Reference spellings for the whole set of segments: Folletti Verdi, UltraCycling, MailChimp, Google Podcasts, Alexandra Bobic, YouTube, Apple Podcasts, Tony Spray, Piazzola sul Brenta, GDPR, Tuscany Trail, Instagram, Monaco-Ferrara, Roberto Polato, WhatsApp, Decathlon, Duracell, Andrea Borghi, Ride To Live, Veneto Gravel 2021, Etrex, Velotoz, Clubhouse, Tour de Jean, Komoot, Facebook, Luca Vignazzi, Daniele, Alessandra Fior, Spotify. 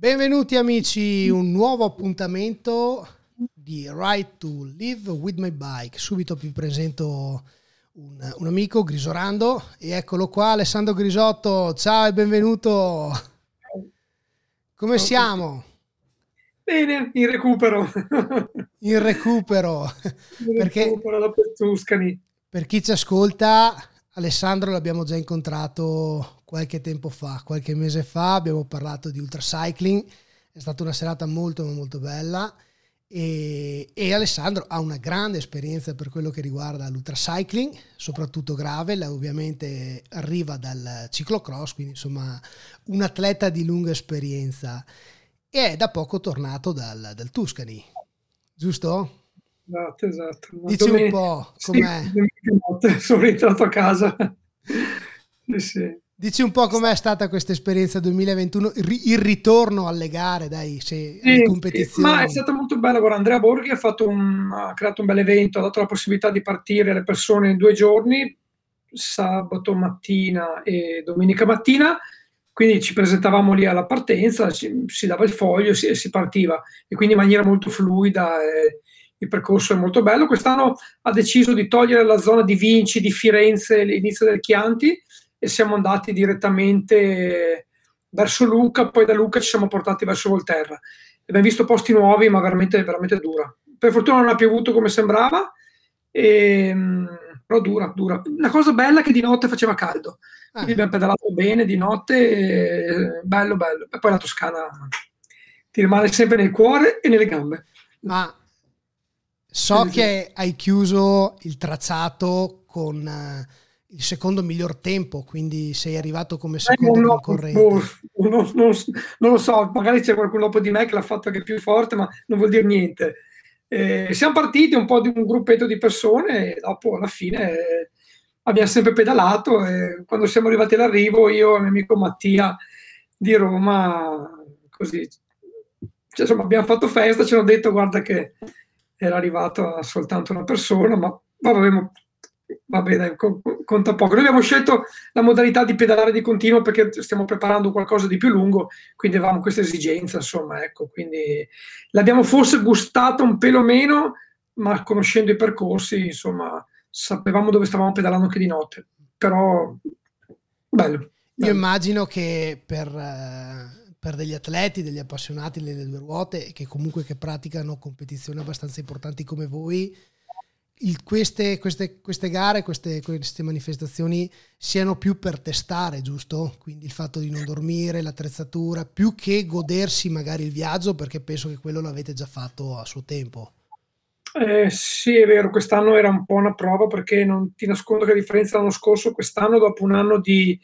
Benvenuti amici, un nuovo appuntamento di Ride To Live with My Bike. Subito vi presento un amico, Grisorando, e eccolo qua, Alessandro Grisotto. Ciao e benvenuto. Come siamo? Bene, in recupero. Perché dopo Tuscany. Per chi ci ascolta, Alessandro l'abbiamo già incontrato qualche tempo fa, qualche mese fa, abbiamo parlato di UltraCycling, è stata una serata molto molto bella e Alessandro ha una grande esperienza per quello che riguarda l'UltraCycling, soprattutto gravel, ovviamente arriva dal ciclocross, quindi insomma un atleta di lunga esperienza e è da poco tornato dal Tuscany, giusto? Esatto. Dici un po' com'è. Sì, sono rientrato a casa. Sì. Dici un po' com'è stata questa esperienza 2021, il ritorno alle gare, dai, alle competizioni. Ma è stata molto bella. Guarda, Andrea Borghi ha creato un bel evento, ha dato la possibilità di partire alle persone in 2 giorni, sabato mattina e domenica mattina. Quindi ci presentavamo lì alla partenza, si dava il foglio e si partiva, e quindi in maniera molto fluida. Il percorso è molto bello. Quest'anno ha deciso di togliere la zona di Vinci, di Firenze, l'inizio del Chianti, e siamo andati direttamente verso Lucca, poi da Lucca ci siamo portati verso Volterra. Abbiamo visto posti nuovi, ma veramente, veramente dura. Per fortuna non ha piovuto come sembrava, però dura. Una cosa bella è che di notte faceva caldo, quindi abbiamo pedalato bene di notte, bello. E poi la Toscana ti rimane sempre nel cuore e nelle gambe. Ma so che hai chiuso il tracciato con il secondo miglior tempo, quindi sei arrivato come secondo concorrente. Non lo so, magari c'è qualcuno dopo di me che l'ha fatto anche più forte, ma non vuol dire niente. Siamo partiti un po' di un gruppetto di persone e dopo alla fine abbiamo sempre pedalato. E quando siamo arrivati all'arrivo, io e il mio amico Mattia di Roma, così, cioè, insomma, abbiamo fatto festa, ci hanno detto guarda che era arrivata soltanto una persona, ma va bene, conta poco. Noi abbiamo scelto la modalità di pedalare di continuo perché stiamo preparando qualcosa di più lungo, quindi avevamo questa esigenza, insomma, ecco, quindi l'abbiamo forse gustata un pelo meno, ma conoscendo i percorsi, insomma, sapevamo dove stavamo pedalando anche di notte, però bello. Io immagino che per degli atleti, degli appassionati delle due ruote che praticano competizioni abbastanza importanti come voi, queste gare, queste manifestazioni siano più per testare, giusto? Quindi il fatto di non dormire, l'attrezzatura, più che godersi magari il viaggio, perché penso che quello l'avete già fatto a suo tempo. Sì, è vero, quest'anno era un po' una prova, perché non ti nascondo che a differenza dell'anno scorso, quest'anno dopo un anno di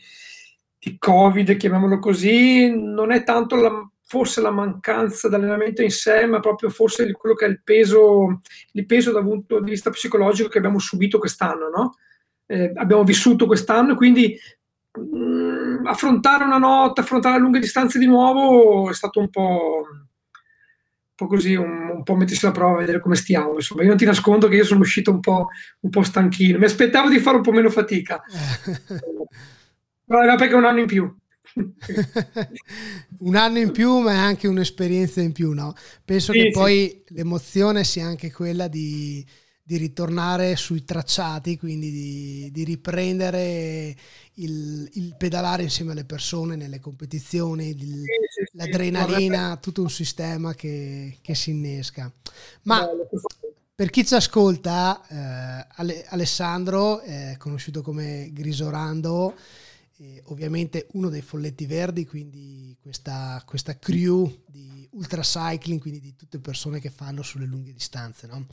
Covid, chiamiamolo così, non è tanto forse la mancanza di allenamento in sé, ma proprio forse quello che è il peso dal punto di vista psicologico che abbiamo subito quest'anno, no? Abbiamo vissuto quest'anno, quindi affrontare una notte, affrontare lunghe distanze di nuovo è stato un po' così, un po' mettersi alla prova, vedere come stiamo, insomma. Io non ti nascondo che io sono uscito un po' stanchino, mi aspettavo di fare un po' meno fatica. No, era perché un anno in più. Un anno in più, ma è anche un'esperienza in più, no? Penso che poi l'emozione sia anche quella di ritornare sui tracciati, quindi di riprendere il pedalare insieme alle persone nelle competizioni, l'adrenalina, tutto un sistema che si innesca. Ma per chi ci ascolta, Alessandro, conosciuto come Grisorando, ovviamente uno dei Folletti Verdi, quindi questa crew di UltraCycling, quindi di tutte persone che fanno sulle lunghe distanze, no?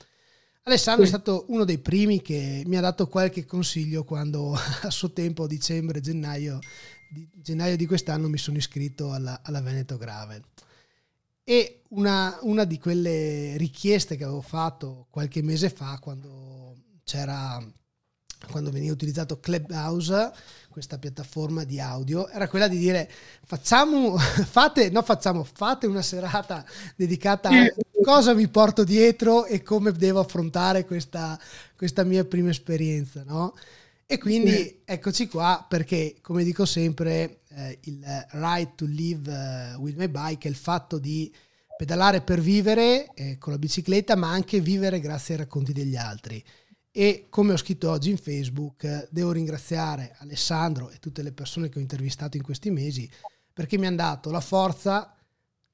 Alessandro è stato uno dei primi che mi ha dato qualche consiglio quando a suo tempo a dicembre, gennaio di quest'anno mi sono iscritto alla Veneto Gravel, e una di quelle richieste che avevo fatto qualche mese fa quando veniva utilizzato Clubhouse, questa piattaforma di audio, era quella di dire fate una serata dedicata a cosa mi porto dietro e come devo affrontare questa mia prima esperienza, no? E quindi eccoci qua, perché come dico sempre, il Ride To Live with My Bike è il fatto di pedalare per vivere con la bicicletta, ma anche vivere grazie ai racconti degli altri. E come ho scritto oggi in Facebook, devo ringraziare Alessandro e tutte le persone che ho intervistato in questi mesi, perché mi hanno dato la forza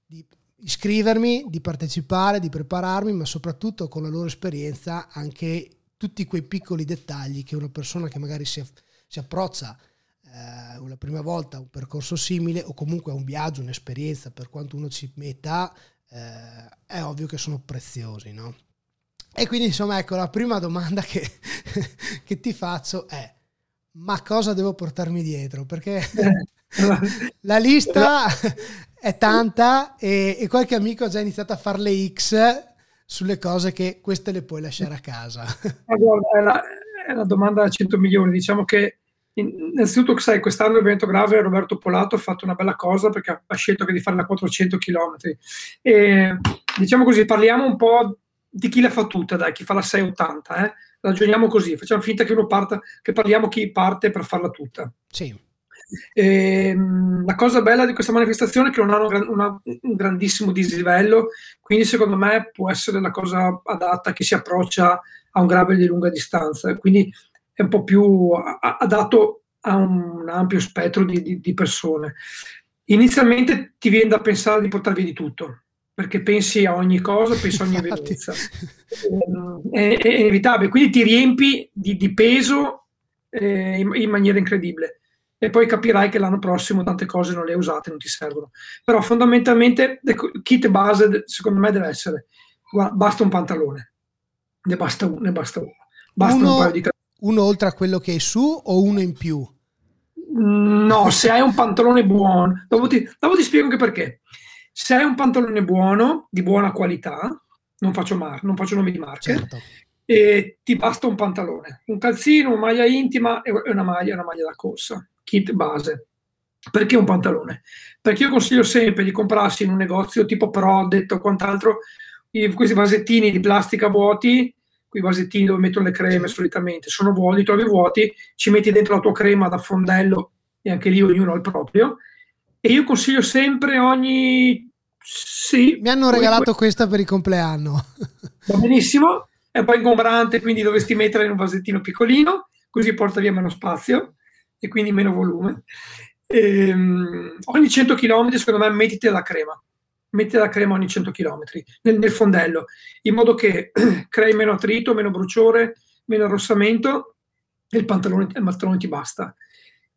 di iscrivermi, di partecipare, di prepararmi, ma soprattutto con la loro esperienza anche tutti quei piccoli dettagli che una persona che magari si approccia la prima volta a un percorso simile, o comunque a un viaggio, un'esperienza, per quanto uno ci metta, è ovvio che sono preziosi, no? E quindi insomma, ecco, la prima domanda che, che ti faccio è: ma cosa devo portarmi dietro? Perché la lista è tanta e qualche amico ha già iniziato a fare le X sulle cose che queste le puoi lasciare a casa. È la domanda da 100 milioni. Diciamo che innanzitutto, sai, quest'anno il Veneto Gravel, Roberto Polato ha fatto una bella cosa perché ha scelto di fare la 400 km. E, diciamo così, parliamo un po' di chi l'ha fa tutta, dai, chi fa la 680, ragioniamo così, facciamo finta che uno parta, che parliamo chi parte per farla tutta. Sì. E, la cosa bella di questa manifestazione è che non ha un grandissimo dislivello, quindi secondo me può essere la cosa adatta a chi si approccia a un gravel di lunga distanza, quindi è un po' più adatto a un ampio spettro di persone. Inizialmente ti viene da pensare di portarvi di tutto, perché pensi a ogni cosa, pensi a ogni evenienza. È inevitabile, quindi ti riempi di peso in maniera incredibile. E poi capirai che l'anno prossimo tante cose non le hai usate, non ti servono. Però fondamentalmente il kit base, secondo me, deve essere: guarda, basta un pantalone, ne basta uno. Basta un paio di uno oltre a quello che hai su o uno in più? No, se hai un pantalone buono, dopo ti spiego anche perché. Se hai un pantalone buono, di buona qualità, non faccio nomi di marche, certo. E ti basta un pantalone, un calzino, una maglia intima e una maglia da corsa, kit base. Perché un pantalone? Perché io consiglio sempre di comprarsi in un negozio tipo Prodet o quant'altro, questi vasettini di plastica vuoti, quei vasettini dove mettono le creme solitamente, sono vuoti, trovi vuoti, ci metti dentro la tua crema da fondello e anche lì ognuno ha il proprio. E io consiglio sempre ogni... Sì, mi hanno regalato questa per il compleanno. Va benissimo, è un po' ingombrante, quindi dovresti metterla in un vasettino piccolino, così porta via meno spazio e quindi meno volume. Ogni 100 km, secondo me, mettite la crema ogni 100 km nel fondello, in modo che crei meno attrito, meno bruciore, meno arrossamento, e il pantalone ti basta.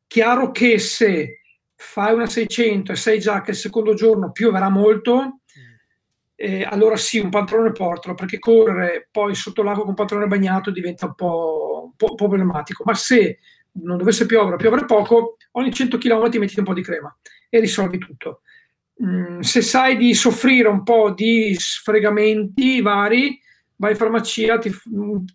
Chiaro che se fai una 600 e sei già che il secondo giorno pioverà molto, allora sì, un pantalone portalo, perché correre poi sotto l'acqua con un pantalone bagnato diventa un po' problematico. Ma se non dovesse piovere poco, ogni 100 km metti un po' di crema e risolvi tutto. Se sai di soffrire un po' di sfregamenti vari, vai in farmacia,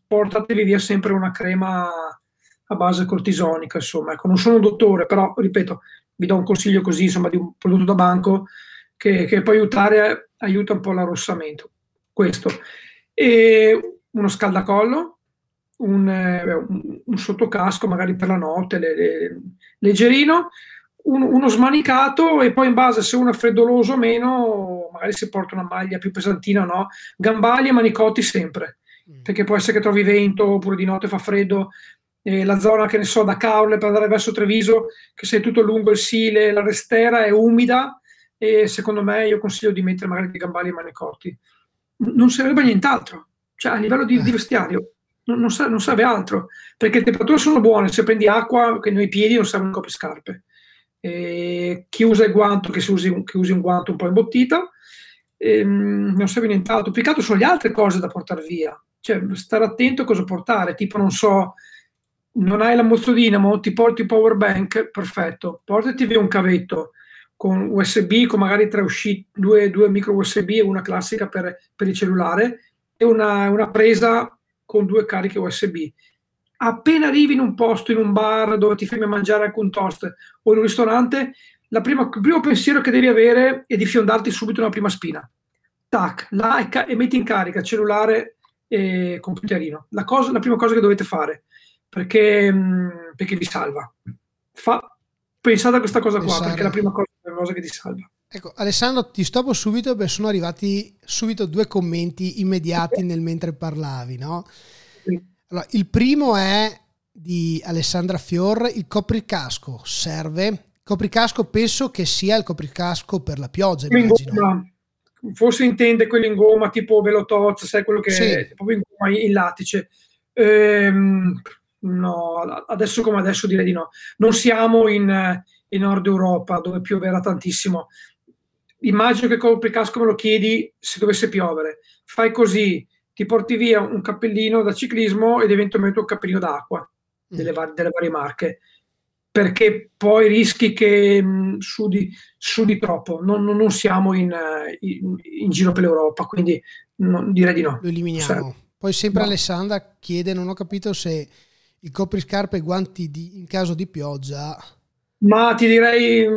portatevi via sempre una crema a base cortisonica, insomma. Ecco, non sono un dottore, però ripeto, vi do un consiglio così, insomma, di un prodotto da banco che può aiutare, aiuta un po' l'arrossamento. Questo. E uno scaldacollo, un sottocasco magari per la notte, leggerino, uno smanicato, e poi in base se uno è freddoloso o meno, magari si porta una maglia più pesantina o no. Gambali e manicotti sempre, perché può essere che trovi vento oppure di notte fa freddo. La zona, che ne so, da Caorle per andare verso Treviso, che sei tutto lungo il Sile, la Restera, è umida, e secondo me io consiglio di mettere magari dei gambali e mani corti. Non serve nient'altro, cioè a livello di vestiario non serve altro, perché le temperature sono buone, se prendi acqua che nei piedi non servono coppie scarpe. Chi usa il guanto, che usi un guanto un po' imbottito, non serve nient'altro. Peccato sono le altre cose da portare via, cioè stare attento a cosa portare, tipo non so, non hai la mozzodinamo, ti porti power bank, perfetto, portati via un cavetto con USB, con magari tre uscite, due micro USB e una classica per il cellulare, e una presa con due cariche USB. Appena arrivi in un posto, in un bar dove ti fermi a mangiare anche un toast, o in un ristorante, il primo pensiero che devi avere è di fiondarti subito una prima spina, tac, like, e metti in carica cellulare e computerino, la prima cosa che dovete fare, perché vi salva. pensate a questa cosa qua, perché è la prima cosa che ti salva. Ecco, Alessandro, ti stoppo subito perché sono arrivati subito due commenti immediati nel mentre parlavi, no? Allora, il primo è di Alessandra Fior: il copricasco serve? Copricasco penso che sia il copricasco per la pioggia, immagino. Forse intende quello in gomma, tipo Velotoz, sai quello che è proprio in gomma, in latice. No, adesso come adesso direi di no. Non siamo in Nord Europa, dove pioverà tantissimo. Immagino che il copricasco me lo chiedi se dovesse piovere. Fai così, ti porti via un cappellino da ciclismo ed eventualmente un cappellino d'acqua delle varie marche, perché poi rischi che sudi troppo. Non siamo in giro per l'Europa, quindi direi di no. Lo eliminiamo. Poi sempre no. Alessandra chiede, non ho capito se i copriscarpe e guanti in caso di pioggia. Ma ti direi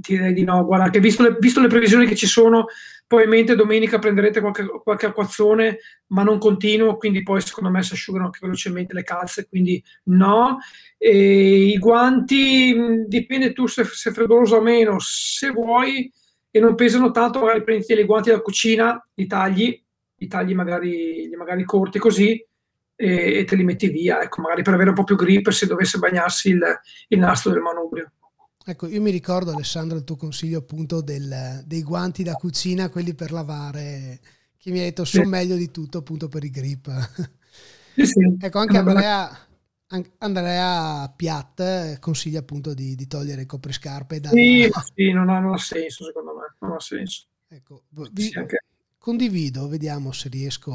di no. Guarda, che visto le previsioni che ci sono, probabilmente domenica prenderete qualche acquazzone, ma non continuo, quindi poi secondo me si asciugano anche velocemente le calze, quindi no. E i guanti, dipende tu se è freddoloso o meno, se vuoi e non pesano tanto, magari prenditi dei guanti da cucina, li tagli magari corti così, e te li metti via, ecco, magari per avere un po' più grip se dovesse bagnarsi il nastro del manubrio. Ecco, io mi ricordo, Alessandro, il tuo consiglio appunto dei guanti da cucina, quelli per lavare, che mi hai detto sono meglio di tutto appunto per i grip. Sì. Ecco, anche Andrea Piat consiglia appunto di togliere i copriscarpe. Non ha senso, secondo me, non ha senso. Ecco, condivido, vediamo se riesco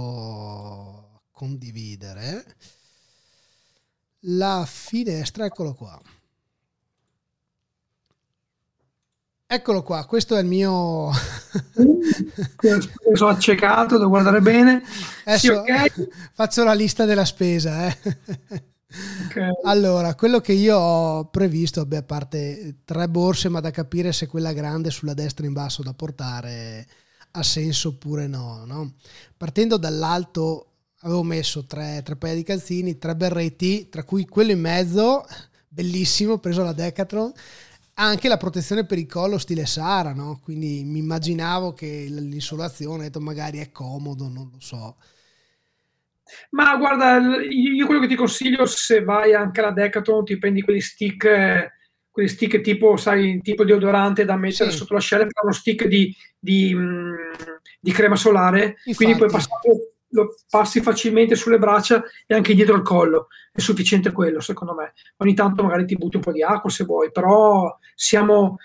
a condividere la finestra, eccolo qua. Eccolo qua, questo è il mio... sono accecato, devo guardare bene. Adesso sì, okay. Faccio la lista della spesa. Okay. Allora, quello che io ho previsto, a parte 3 borse, ma da capire se quella grande sulla destra in basso da portare ha senso oppure no? Partendo dall'alto avevo messo 3 paia di calzini, 3 berretti, tra cui quello in mezzo, bellissimo, preso la Decathlon, anche la protezione per il collo stile Sara, no? Quindi mi immaginavo che l'insolazione, ho detto, magari è comodo, non lo so. Ma guarda, io quello che ti consiglio, se vai anche alla Decathlon, ti prendi quegli stick tipo, sai, tipo deodorante da mettere sotto l'ascella, uno stick di crema solare. Infatti. Quindi puoi passare... lo passi facilmente sulle braccia e anche dietro al collo, è sufficiente quello secondo me. Ogni tanto magari ti butti un po' di acqua se vuoi, però siamo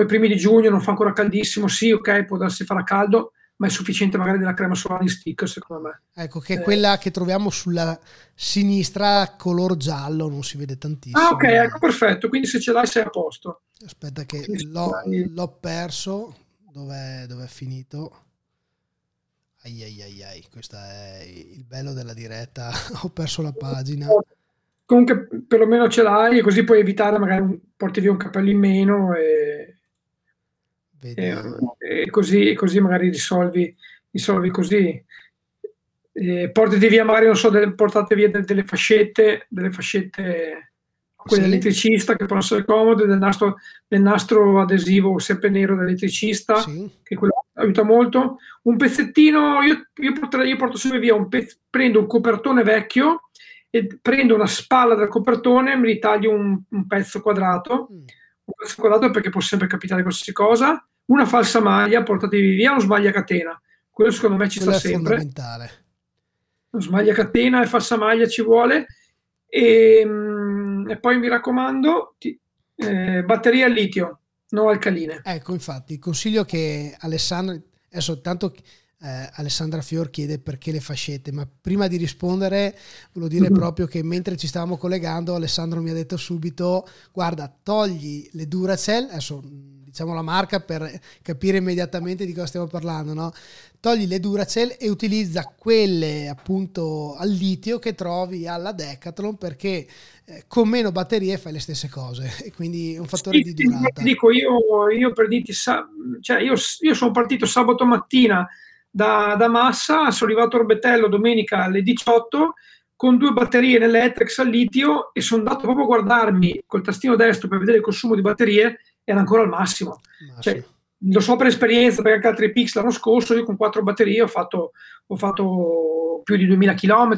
i primi di giugno, non fa ancora caldissimo, sì, ok, può darsi farà caldo, ma è sufficiente magari della crema solare in stick secondo me. Ecco, che è quella che troviamo sulla sinistra color giallo, non si vede tantissimo. Ah, ok, ecco, perfetto, quindi se ce l'hai sei a posto. Aspetta che l'ho perso, dov'è finito? Ai, questo è il bello della diretta, ho perso la pagina. Comunque perlomeno ce l'hai, così puoi evitare, magari porti via un cappello in meno e così magari risolvi così. Portati via magari, non so, portate via delle fascette, quelle dell'elettricista che possono essere comode, del nastro adesivo sempre nero dell'elettricista, che quello aiuta molto. Un pezzettino, io porto sempre via prendo un copertone vecchio e prendo una spalla del copertone, mi ritaglio un pezzo quadrato, perché può sempre capitare qualsiasi cosa. Una falsa maglia, portatevi via uno smagliacatena, quello secondo me ci sta sempre, è fondamentale. Uno smagliacatena e falsa maglia ci vuole, e poi mi raccomando batteria al litio, no alcaline. Ecco, infatti il consiglio che Alessandro adesso, tanto Alessandra Fior chiede perché le fascette, ma prima di rispondere volevo dire proprio che mentre ci stavamo collegando Alessandro mi ha detto subito: guarda, togli le Duracell, adesso diciamo la marca per capire immediatamente di cosa stiamo parlando, no? Togli le Duracell e utilizza quelle appunto al litio che trovi alla Decathlon, perché con meno batterie fai le stesse cose, e quindi è un fattore di durata. Dico, io per dirti, cioè io sono partito sabato mattina da Massa, sono arrivato a Orbetello domenica alle 18, con 2 batterie nelle Etrex al litio, e sono andato proprio a guardarmi col tastino destro per vedere il consumo di batterie, era ancora al massimo. Cioè, lo so per esperienza, perché anche altri Pix l'anno scorso io con 4 batterie ho fatto più di 2000 km,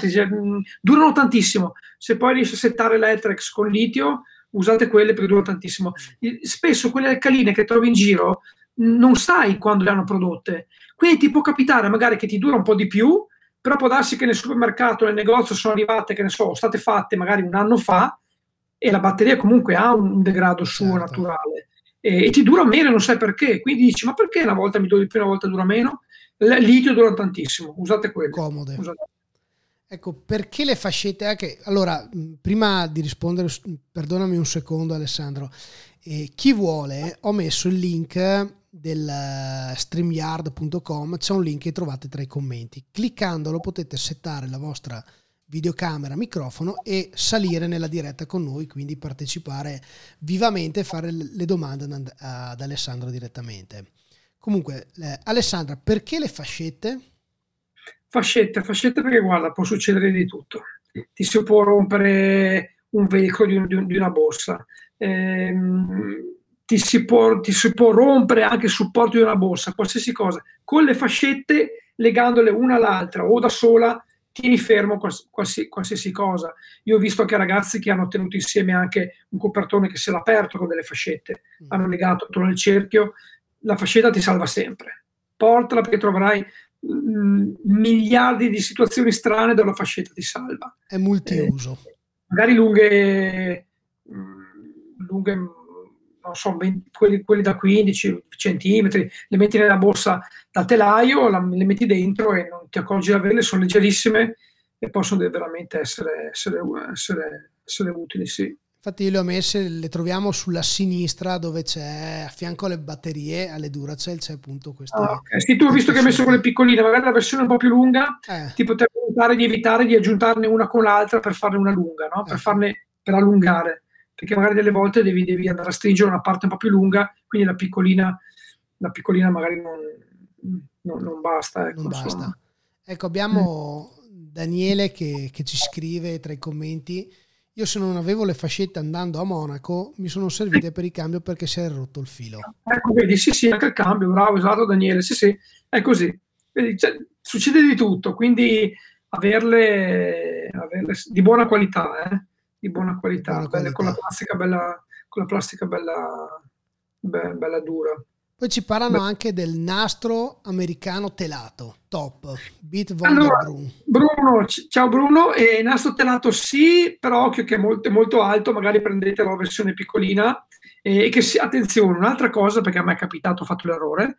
durano tantissimo. Se poi riesci a settare la Etrex con litio, usate quelle perché durano tantissimo. Spesso quelle alcaline che trovi in giro non sai quando le hanno prodotte, quindi ti può capitare magari che ti dura un po' di più, però può darsi che nel supermercato, nel negozio sono arrivate, che ne so, state fatte magari un anno fa, e la batteria comunque ha un degrado suo naturale e ti dura meno, non sai perché, quindi dici ma perché una volta mi dura di più, una volta dura meno. Il litio dura tantissimo, usate quello. Comode. Usate. Ecco, perché le fascette anche... Allora, prima di rispondere, perdonami un secondo Alessandro, chi vuole, ho messo il link del streamyard.com, c'è un link che trovate tra i commenti, cliccandolo potete settare la vostra videocamera, microfono e salire nella diretta con noi, quindi partecipare vivamente e fare le domande ad Alessandro direttamente. Comunque, Alessandra, perché le fascette? Fascette perché guarda, può succedere di tutto, ti si può rompere un veicolo di una borsa, ti si può rompere anche il supporto di una borsa, qualsiasi cosa. Con le fascette, legandole una all'altra o da sola, tieni fermo qualsiasi cosa. Io ho visto anche ragazzi che hanno tenuto insieme anche un copertone che se l'ha aperto con delle fascette, hanno legato attorno al cerchio. La fascetta ti salva sempre, portala perché troverai miliardi di situazioni strane dove la fascetta ti salva. È multiuso. Magari lunghe non so, quelli da 15 centimetri, le metti nella borsa da telaio, le metti dentro e non ti accorgi di averle, sono leggerissime e possono veramente essere utili, sì. Infatti io le ho messe, le troviamo sulla sinistra dove c'è, a fianco alle batterie, alle Duracell, c'è appunto questa... Ah, okay. Sì, tu ho visto che hai messo quelle piccoline, magari la versione un po' più lunga, ti potrebbe aiutare di evitare di aggiuntarne una con l'altra per farne una lunga, no? Per allungare. Perché magari delle volte devi andare a stringere una parte un po' più lunga, quindi la piccolina magari non basta. Ecco, non basta. Ecco, abbiamo Daniele che ci scrive tra i commenti: io se non avevo le fascette andando a Monaco mi sono servite per il cambio perché si era rotto il filo. Ecco, vedi, sì, anche il cambio, bravo, esatto Daniele, sì, è così. Vedi, cioè, succede di tutto, quindi averle di buona qualità, Belle, con la plastica bella dura. Poi ci parlano anche del nastro americano telato, top. Beat von Bruno, ciao Bruno, nastro telato sì, però occhio che è molto alto, magari prendete la versione piccolina e che sia, attenzione, un'altra cosa, perché a me è capitato, ho fatto l'errore,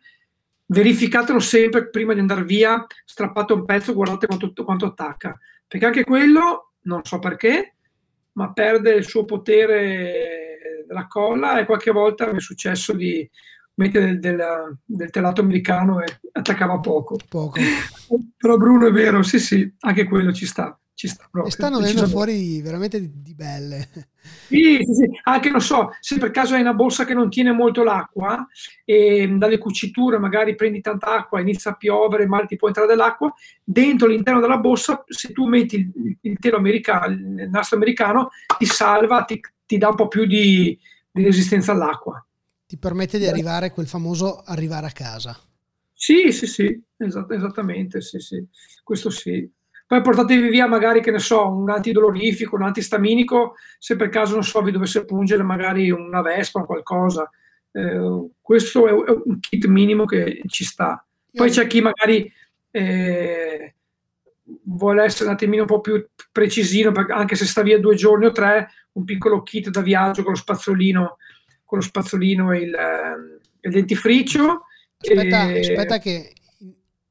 verificatelo sempre prima di andare via, strappate un pezzo, guardate quanto attacca, perché anche quello, non so perché, ma perde il suo potere della colla e qualche volta mi è successo di mettere del telato americano e attaccava poco. Però Bruno è vero, sì, anche quello ci sta proprio. E stanno venendo fuori veramente di belle. Sì, anche non so, se per caso hai una borsa che non tiene molto l'acqua e dalle cuciture magari prendi tanta acqua, inizia a piovere, ma ti può entrare dell'acqua, dentro all'interno della borsa se tu metti il telo americano, il nastro americano, ti salva, ti dà un po' più di resistenza all'acqua. Ti permette di arrivare quel famoso arrivare a casa. Sì, esattamente, sì, questo sì. Poi portatevi via magari, che ne so, un antidolorifico, un antistaminico, se per caso, non so, vi dovesse pungere magari una vespa o qualcosa. Questo è un kit minimo che ci sta. Poi c'è chi magari vuole essere un attimino un po' più precisino, anche se sta via 2 giorni o 3, un piccolo kit da viaggio con lo spazzolino, e il dentifricio. Aspetta che...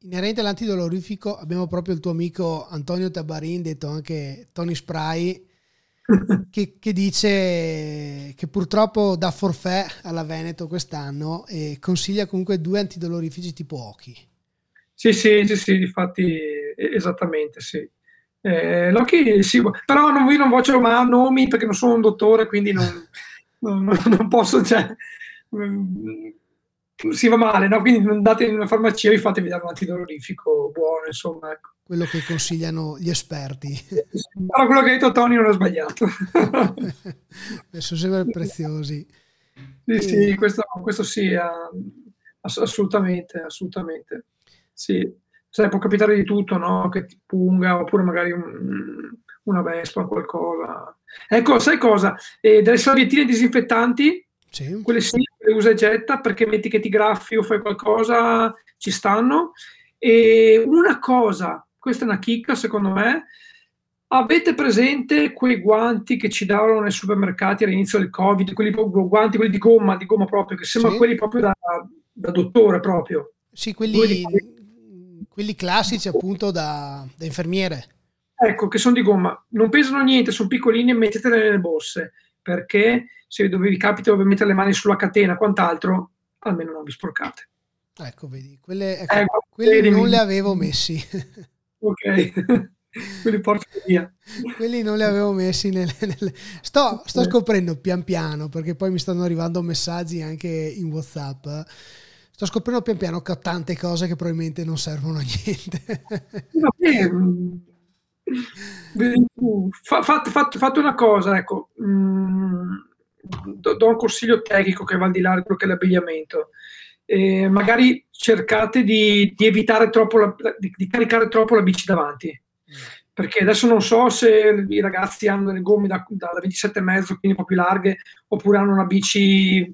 Inerente all'antidolorifico abbiamo proprio il tuo amico Antonio Tabarin, detto anche Tony Spray, che dice che purtroppo dà forfè alla Veneto quest'anno e consiglia comunque 2 antidolorifici tipo Oki. Sì, infatti esattamente, sì. L'Oki sì, però io non faccio mai nomi perché non sono un dottore, quindi non posso... Cioè, si va male, no? Quindi andate in una farmacia e fatevi dare un antidolorifico buono, insomma, ecco. quello che consigliano gli esperti. Però quello che ha detto Tony non ho sbagliato. Adesso sempre preziosi. Sì, sì, questo sì, assolutamente, assolutamente. Sì. Sai, può capitare di tutto, no? Che ti punga, oppure magari una vespa o qualcosa. Ecco, sai cosa? Delle salviettine disinfettanti, sì, quelle sì, le usa e getta, perché metti che ti graffi o fai qualcosa, ci stanno. E una cosa, questa è una chicca secondo me, avete presente quei guanti che ci davano nei supermercati all'inizio del Covid, quelli di gomma proprio, che sembrano, sì, quelli proprio da dottore proprio. Sì, quelli classici appunto da infermiere. Ecco, che sono di gomma, non pesano niente, sono piccolini e metteteli nelle borse, perché se vi capita dove mettere le mani sulla catena, quant'altro, almeno non vi sporcate. Ecco, vedi, quelli non le avevo messi. Ok, quelli porto via. Quelli non li avevo messi nelle... Sto scoprendo pian piano, perché poi mi stanno arrivando messaggi anche in WhatsApp. Sto scoprendo pian piano che ho tante cose che probabilmente non servono a niente. No, fate una cosa, ecco, do un consiglio tecnico che va al di là di quello che è l'abbigliamento. Magari cercate di evitare troppo di caricare troppo la bici davanti, perché adesso non so se i ragazzi hanno delle gomme da 27,5, quindi un po' più larghe, oppure hanno una bici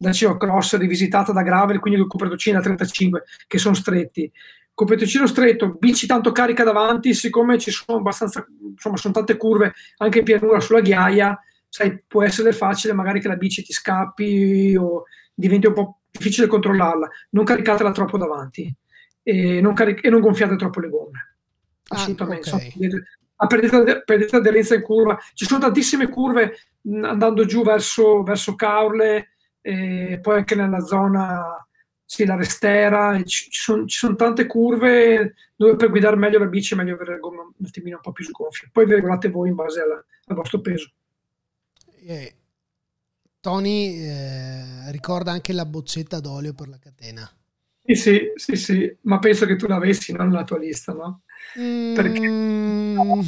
da cyclocross rivisitata da gravel, quindi con copertocino a 35, che sono stretti. Copertocino stretto, bici tanto carica davanti, siccome ci sono abbastanza, insomma, sono tante curve anche in pianura sulla ghiaia, sai, può essere facile magari che la bici ti scappi o diventi un po' difficile controllarla. Non caricatela troppo davanti e non gonfiate troppo le gomme. Assolutamente. Okay. Perdete aderenza in curva. Ci sono tantissime curve andando giù verso Caorle, poi anche nella zona, sì, la Restera, ci sono tante curve dove per guidare meglio la bici è meglio avere le gomme un attimino un po' più sgonfie. Poi vi regolate voi in base al vostro peso. Tony ricorda anche la boccetta d'olio per la catena. Sì, ma penso che tu l'avessi, non la tua lista, no? Perché... No.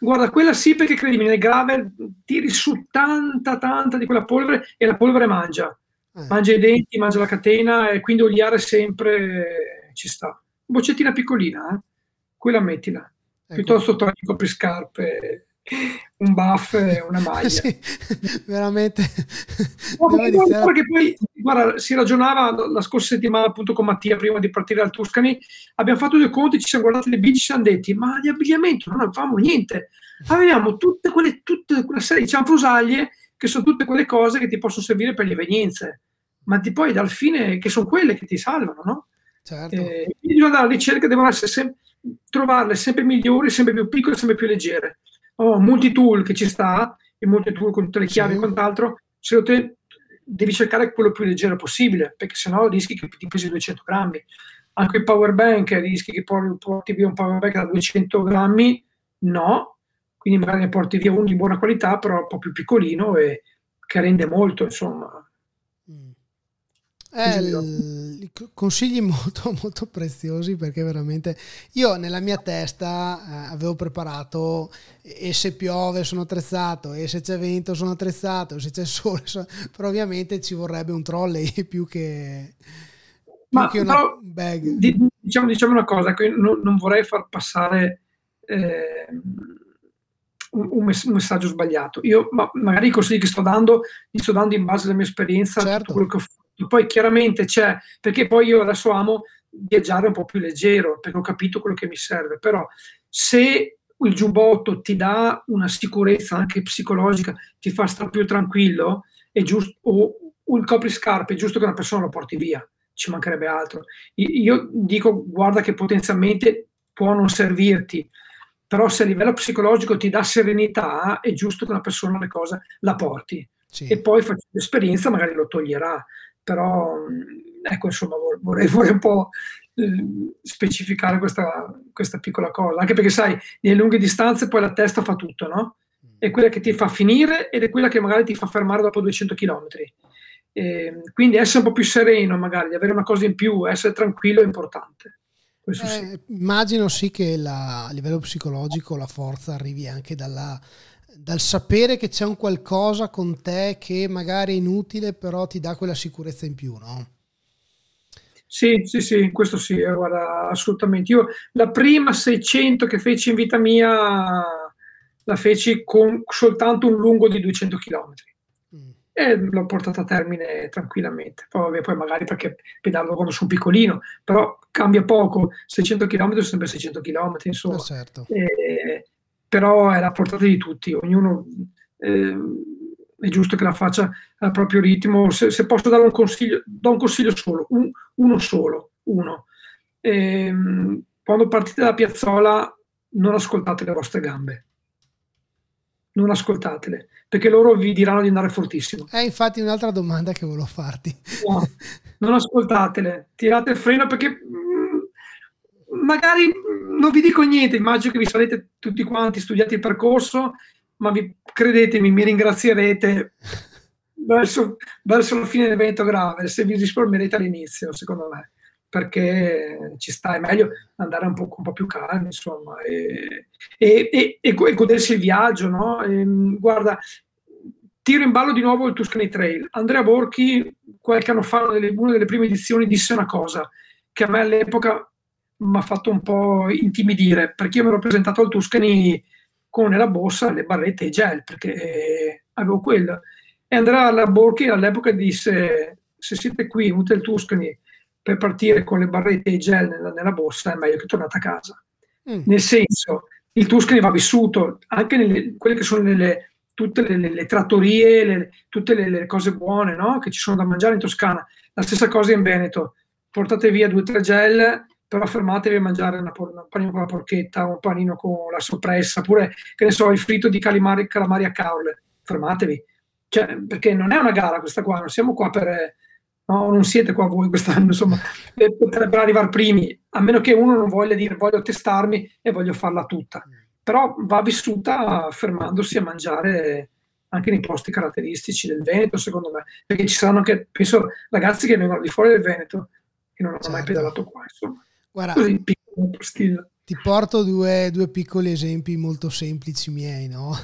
Guarda, quella sì, perché credimi, nel gravel tiri su tanta di quella polvere e la polvere mangia i denti, mangia la catena, e quindi oliare sempre ci sta. Boccettina piccolina, quella mettila, ecco. Piuttosto togli i copriscarpe, un buff e una maglia. Sì, veramente. No, perché poi, guarda, si ragionava la scorsa settimana appunto con Mattia prima di partire dal Tuscany, abbiamo fatto due conti, ci siamo guardati le bici, ci siamo detti, ma di abbigliamento non avevamo niente, avevamo tutta quella serie di cianfrusaglie che sono tutte quelle cose che ti possono servire per le evenienze, ma poi dal fine che sono quelle che ti salvano, no? Certo. Quindi bisogna andare alla ricerca, devono essere trovarle sempre migliori, sempre più piccole, sempre più leggere. Multitool che ci sta, il multitool con tutte le chiavi, sì, e quant'altro, se te devi cercare quello più leggero possibile, perché sennò rischi che ti pesi 200 grammi. Anche il power bank, rischi che porti via un power bank da 200 grammi, no, quindi magari ne porti via uno di buona qualità, però un po' più piccolino e che rende molto, insomma. Consigli molto molto preziosi, perché veramente io nella mia testa avevo preparato, e se piove sono attrezzato, e se c'è vento sono attrezzato, e se c'è sole però ovviamente ci vorrebbe un trolley più che una bag. Diciamo una cosa, che non vorrei far passare un messaggio sbagliato. Io magari i consigli che sto dando in base alla mia esperienza, certo, tutto quello che ho fatto. Poi chiaramente c'è, perché poi io adesso amo viaggiare un po' più leggero, perché ho capito quello che mi serve, però se il giubbotto ti dà una sicurezza anche psicologica, ti fa stare più tranquillo, è giusto, o un copriscarpe, è giusto che una persona lo porti via, ci mancherebbe altro. Io dico, guarda che potenzialmente può non servirti, però se a livello psicologico ti dà serenità, è giusto che una persona le cose la porti, sì, e poi facendo esperienza magari lo toglierà. Però ecco, insomma, vorrei un po' specificare questa piccola cosa, anche perché sai, nelle lunghe distanze poi la testa fa tutto, no? È quella che ti fa finire ed è quella che magari ti fa fermare dopo 200 km. Quindi essere un po' più sereno, magari, di avere una cosa in più, essere tranquillo è importante. Sì. Immagino sì che a livello psicologico la forza arrivi anche dal sapere che c'è un qualcosa con te che magari è inutile, però ti dà quella sicurezza in più, no? Sì, questo sì, guarda, assolutamente. Io la prima 600 che feci in vita mia la feci con soltanto un lungo di 200 km. E l'ho portata a termine tranquillamente. Poi magari perché pedalo quando sono piccolino, però cambia poco. 600 km è sempre 600 km, insomma. Oh, certo. Però è la portata di tutti, ognuno... è giusto che la faccia al proprio ritmo. Se posso dare un consiglio, do un consiglio solo, uno solo. Quando partite da Piazzola non ascoltate le vostre gambe, non ascoltatele, perché loro vi diranno di andare fortissimo. È infatti un'altra domanda che volevo farti. No, non ascoltatele, tirate il freno, perché magari non vi dico niente, immagino che vi sarete tutti quanti studiati il percorso, ma credetemi, mi ringrazierete verso la fine del Veneto Gravel se vi risparmierete all'inizio, secondo me, perché ci sta, è meglio andare un po' più calmi, insomma, e godersi il viaggio, no? Guarda, tiro in ballo di nuovo il Tuscany Trail. Andrea Borghi qualche anno fa, una delle prime edizioni, disse una cosa che a me all'epoca mi ha fatto un po' intimidire, perché io mi ero presentato al Tuscany con nella borsa le barrette e i gel, perché avevo quello. E Andrea Borghi all'epoca disse: se siete qui in Hotel Tuscany per partire con le barrette e i gel nella borsa, è meglio che tornate a casa. Nel senso, il Tuscany va vissuto anche nelle quelle che sono tutte le trattorie, tutte le cose buone, no? Che ci sono da mangiare in Toscana. La stessa cosa in Veneto: portate via 2 o 3 gel, però fermatevi a mangiare un panino con la porchetta, un panino con la soppressa, oppure, che ne so, il fritto di calamari a caule. Fermatevi. Cioè, perché non è una gara questa qua, non siamo qua per... No, non siete qua voi quest'anno, insomma, per arrivare primi, a meno che uno non voglia dire voglio testarmi e voglio farla tutta. Però va vissuta fermandosi a mangiare anche nei posti caratteristici del Veneto, secondo me. Perché ci saranno anche, penso, ragazzi che vengono di fuori del Veneto e non hanno mai pedalato qua, insomma. Guarda, ti porto due piccoli esempi molto semplici miei, no?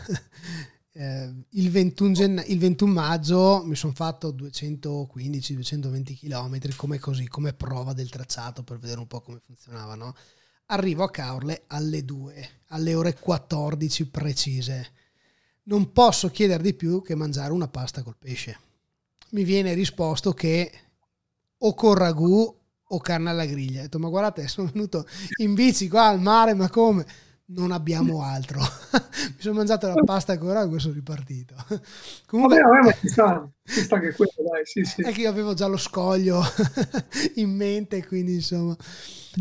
Il 21 maggio mi sono fatto 215-220 km come prova del tracciato per vedere un po' come funzionava, no? Arrivo a Caorle alle 2, alle ore 14 precise. Non posso chiedere di più che mangiare una pasta col pesce. Mi viene risposto che o col ragù o carne alla griglia. Ho detto: ma guardate, sono venuto in bici qua al mare, ma come? Non abbiamo altro. Mi sono mangiato la pasta con ragù e sono ripartito. Comunque ci sta che quello, dai, sì. È che io avevo già lo scoglio in mente, quindi insomma.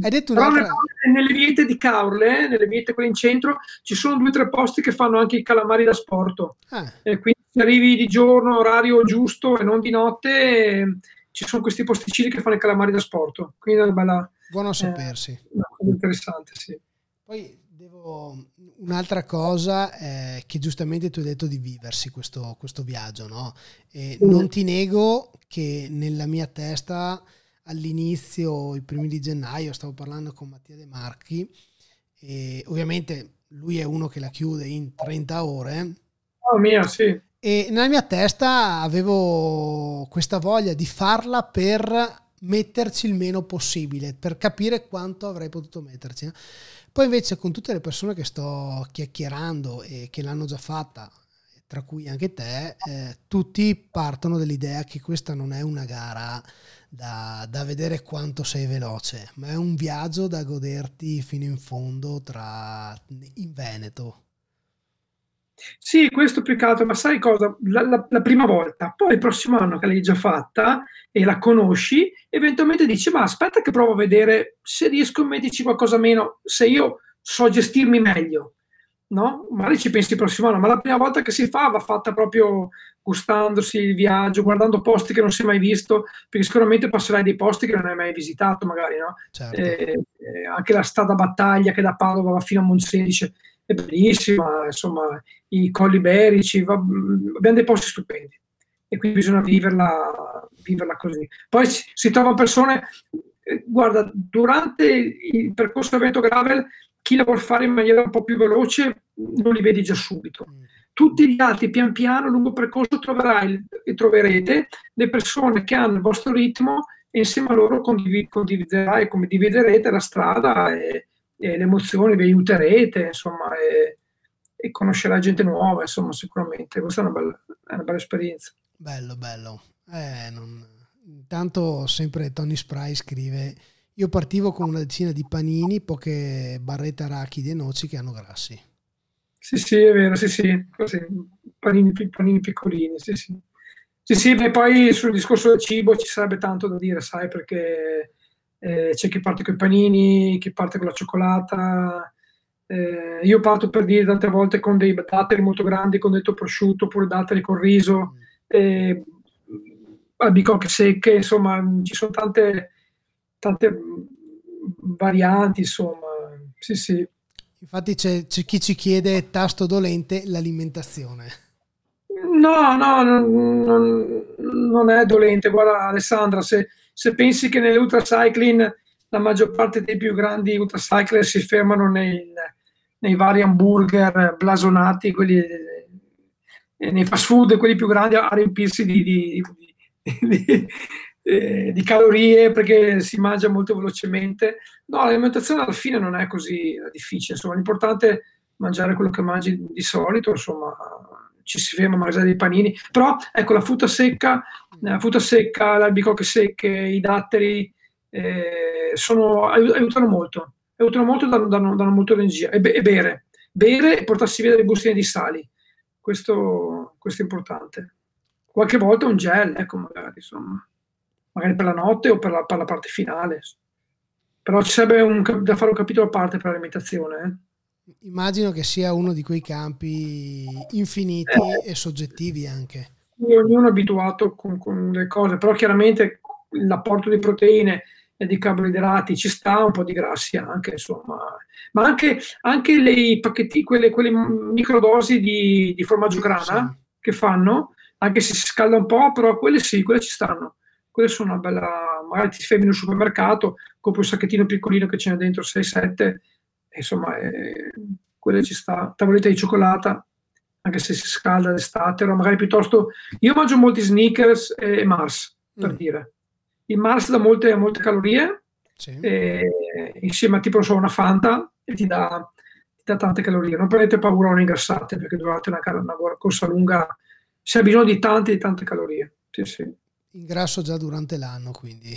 Hai detto un'altra... nelle viete di Caorle, nelle viete quelle in centro, ci sono 2 o 3 posti che fanno anche i calamari da sport. E quindi se arrivi di giorno, orario giusto e non di notte, ci sono questi posticini che fanno i calamari da sport, quindi è una bella... Buono a sapersi. Interessante, sì. Poi un'altra cosa è che giustamente tu hai detto di viversi questo viaggio, no? E non ti nego che nella mia testa all'inizio, i primi di gennaio, stavo parlando con Mattia De Marchi e ovviamente lui è uno che la chiude in 30 ore. Oh mia, sì. E nella mia testa avevo questa voglia di farla per metterci il meno possibile, per capire quanto avrei potuto metterci. Poi invece con tutte le persone che sto chiacchierando e che l'hanno già fatta, tra cui anche te, tutti partono dall'idea che questa non è una gara da vedere quanto sei veloce, ma è un viaggio da goderti fino in fondo in Veneto. Sì, questo più che altro, ma sai cosa? La prima volta, poi il prossimo anno che l'hai già fatta e la conosci, eventualmente dici: ma aspetta che provo a vedere se riesco a metterci qualcosa meno, se io so gestirmi meglio, no? Magari ci pensi il prossimo anno, ma la prima volta che si fa va fatta proprio gustandosi il viaggio, guardando posti che non si è mai visto, perché sicuramente passerai dei posti che non hai mai visitato, magari, no? Certo. Anche la strada Battaglia che da Padova va fino a Monselice è bellissima, insomma, i colli iberici, abbiamo dei posti stupendi e quindi bisogna viverla così. Poi si trovano persone guarda, durante il percorso Veneto Gravel chi la vuol fare in maniera un po' più veloce non li vedi già subito. Tutti gli altri pian piano lungo il percorso troverai e troverete le persone che hanno il vostro ritmo e insieme a loro condividerai, come dividerete la strada e le emozioni, vi aiuterete insomma e conoscerai gente nuova, insomma sicuramente questa è una bella esperienza. Bello Intanto sempre Tony Spray scrive: io partivo con una decina di panini, poche barrette arachidi e noci che hanno grassi. Sì, è vero, sì, così, panini piccolini, sì, e poi sul discorso del cibo ci sarebbe tanto da dire, sai, perché c'è chi parte con i panini, chi parte con la cioccolata, io parto per dire tante volte con dei datteri molto grandi, con del prosciutto, oppure datteri con riso, albicocche secche, insomma, ci sono tante varianti, insomma, sì. Infatti c'è chi ci chiede, tasto dolente, l'alimentazione. No, non è dolente. Guarda Alessandra, se pensi che nell'ultracycling la maggior parte dei più grandi ultracycler si fermano nei vari hamburger blasonati, quelli nei fast food, quelli più grandi, a riempirsi di calorie perché si mangia molto velocemente. No, l'alimentazione alla fine non è così difficile, insomma, l'importante è mangiare quello che mangi di solito, insomma, ci si ferma a mangiare dei panini, però ecco la frutta secca, le albicocche secche, i datteri aiutano molto, danno molto energia, e bere e portarsi via delle bustine di sali, questo è importante, qualche volta un gel, ecco, magari per la notte o per la parte finale. Però ci sarebbe da fare un capitolo a parte per l'alimentazione. Immagino che sia uno di quei campi infiniti e soggettivi anche. Ognuno è abituato con le cose, però chiaramente l'apporto di proteine e di carboidrati ci sta, un po' di grassi anche, insomma. Ma anche i pacchetti, quelle microdosi di formaggio grana, sì, che fanno, anche se si scalda un po', però quelle ci stanno. Quelle sono una bella, magari ti fermi in un supermercato, compri un sacchettino piccolino che ce n'è dentro 6-7, insomma, quelle ci sta. Tavoletta di cioccolata, anche se si scalda d'estate, o magari piuttosto, io mangio molti Snickers e Mars, per dire. Il Mars dà molte calorie, sì, insieme a tipo una Fanta, e ti dà tante calorie. Non prendete paura, non ingrassate, perché durante una corsa lunga si ha bisogno di tante calorie, sì. Ingrasso già durante l'anno, quindi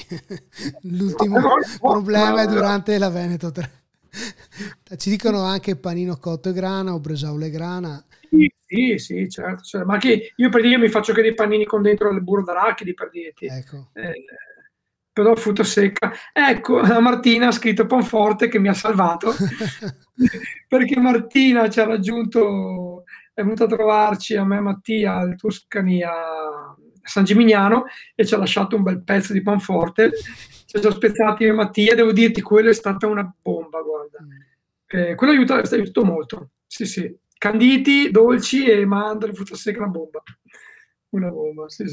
l'ultimo problema è durante la Veneto 3. Ci dicono anche panino cotto e grana o bresaola e grana. Sì, certo. Ma anche io per dire mi faccio anche dei panini con dentro il burro d'arachidi, per dirti. Ecco. Però frutta secca. Ecco, Martina ha scritto Ponforte che mi ha salvato, perché Martina ci ha raggiunto, è venuta a trovarci a me e Mattia al Tuscany San Gimignano e ci ha lasciato un bel pezzo di Panforte, ci ha spezzati io e Mattia, devo dirti quello è stata una bomba, guarda. Quello aiuta molto, sì, canditi, dolci e mandorle, frutta secca, una bomba, sì.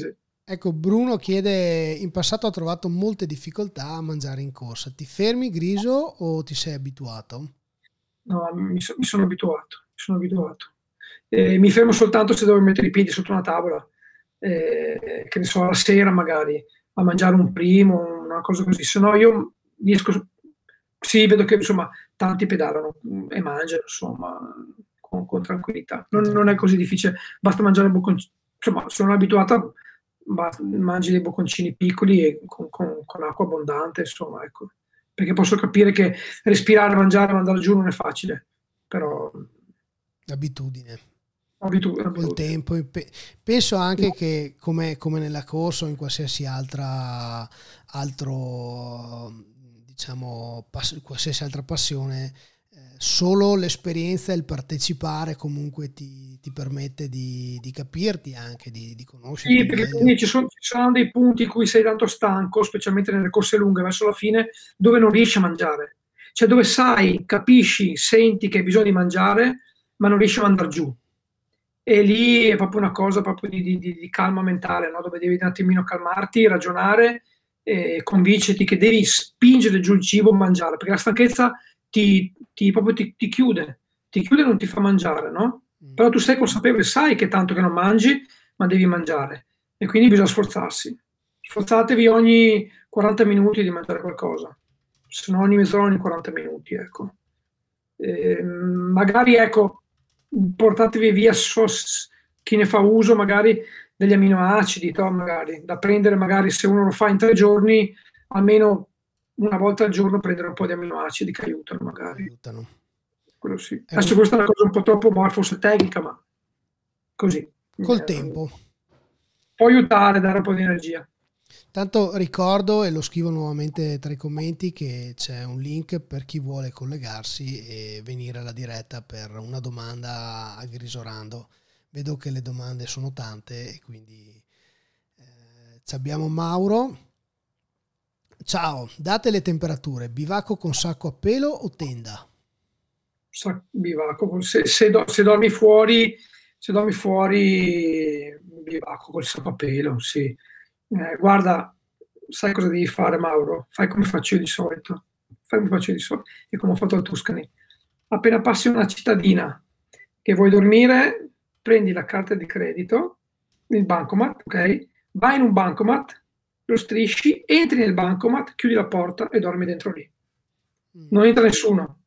Ecco, Bruno chiede: in passato ho trovato molte difficoltà a mangiare in corsa, ti fermi griso o ti sei abituato? No, mi sono abituato. Mi fermo soltanto se devo mettere i piedi sotto una tavola, che ne so, alla sera magari a mangiare un primo, una cosa così, se no io riesco, sì, vedo che insomma tanti pedalano e mangiano, insomma, con tranquillità, non è così difficile, basta mangiare bocconcini, insomma sono abituata, mangi dei bocconcini piccoli e con acqua abbondante, insomma, ecco, perché posso capire che respirare, mangiare, andare giù non è facile, però l'abitudine. Col tempo penso anche che come nella corsa o in qualsiasi altro diciamo qualsiasi altra passione, solo l'esperienza e il partecipare comunque ti permette di capirti anche, di conoscerti. Sì, perché quindi ci saranno dei punti in cui sei tanto stanco, specialmente nelle corse lunghe verso la fine, dove non riesci a mangiare, cioè dove sai, capisci, senti che hai bisogno di mangiare ma non riesci a andare giù. E lì è proprio una cosa proprio di calma mentale, no? Dove devi un attimino calmarti, ragionare convincerti che devi spingere giù il cibo, mangiare, perché la stanchezza ti chiude, e non ti fa mangiare, no? Però tu sei consapevole, sai che tanto che non mangi, ma devi mangiare, e quindi bisogna sforzarsi. Sforzatevi ogni 40 minuti di mangiare qualcosa, se no ogni mezz'ora, ogni 40 minuti, ecco. Magari, ecco, portatevi via, chi ne fa uso, magari degli aminoacidi, magari da prendere, magari se uno lo fa in 3 giorni, almeno una volta al giorno prendere un po' di aminoacidi che aiutano, magari. Aiutano. Quello sì. Adesso questa è una cosa un po' troppo morfosa, tecnica, ma così. Col tempo. Può aiutare, dare un po' di energia. Tanto ricordo, e lo scrivo nuovamente tra i commenti, che c'è un link per chi vuole collegarsi e venire alla diretta per una domanda a Grisorando. Vedo che le domande sono tante e quindi abbiamo Mauro. Ciao, date le temperature, bivacco con sacco a pelo o tenda? Bivacco, se dormi fuori, bivacco col sacco a pelo, sì. Guarda, sai cosa devi fare, Mauro? Fai come faccio io di solito e come ho fatto al Tuscany. Appena passi una cittadina che vuoi dormire, prendi la carta di credito, il bancomat, ok? Vai in un bancomat, lo strisci, entri nel bancomat, chiudi la porta e dormi dentro lì. Non entra nessuno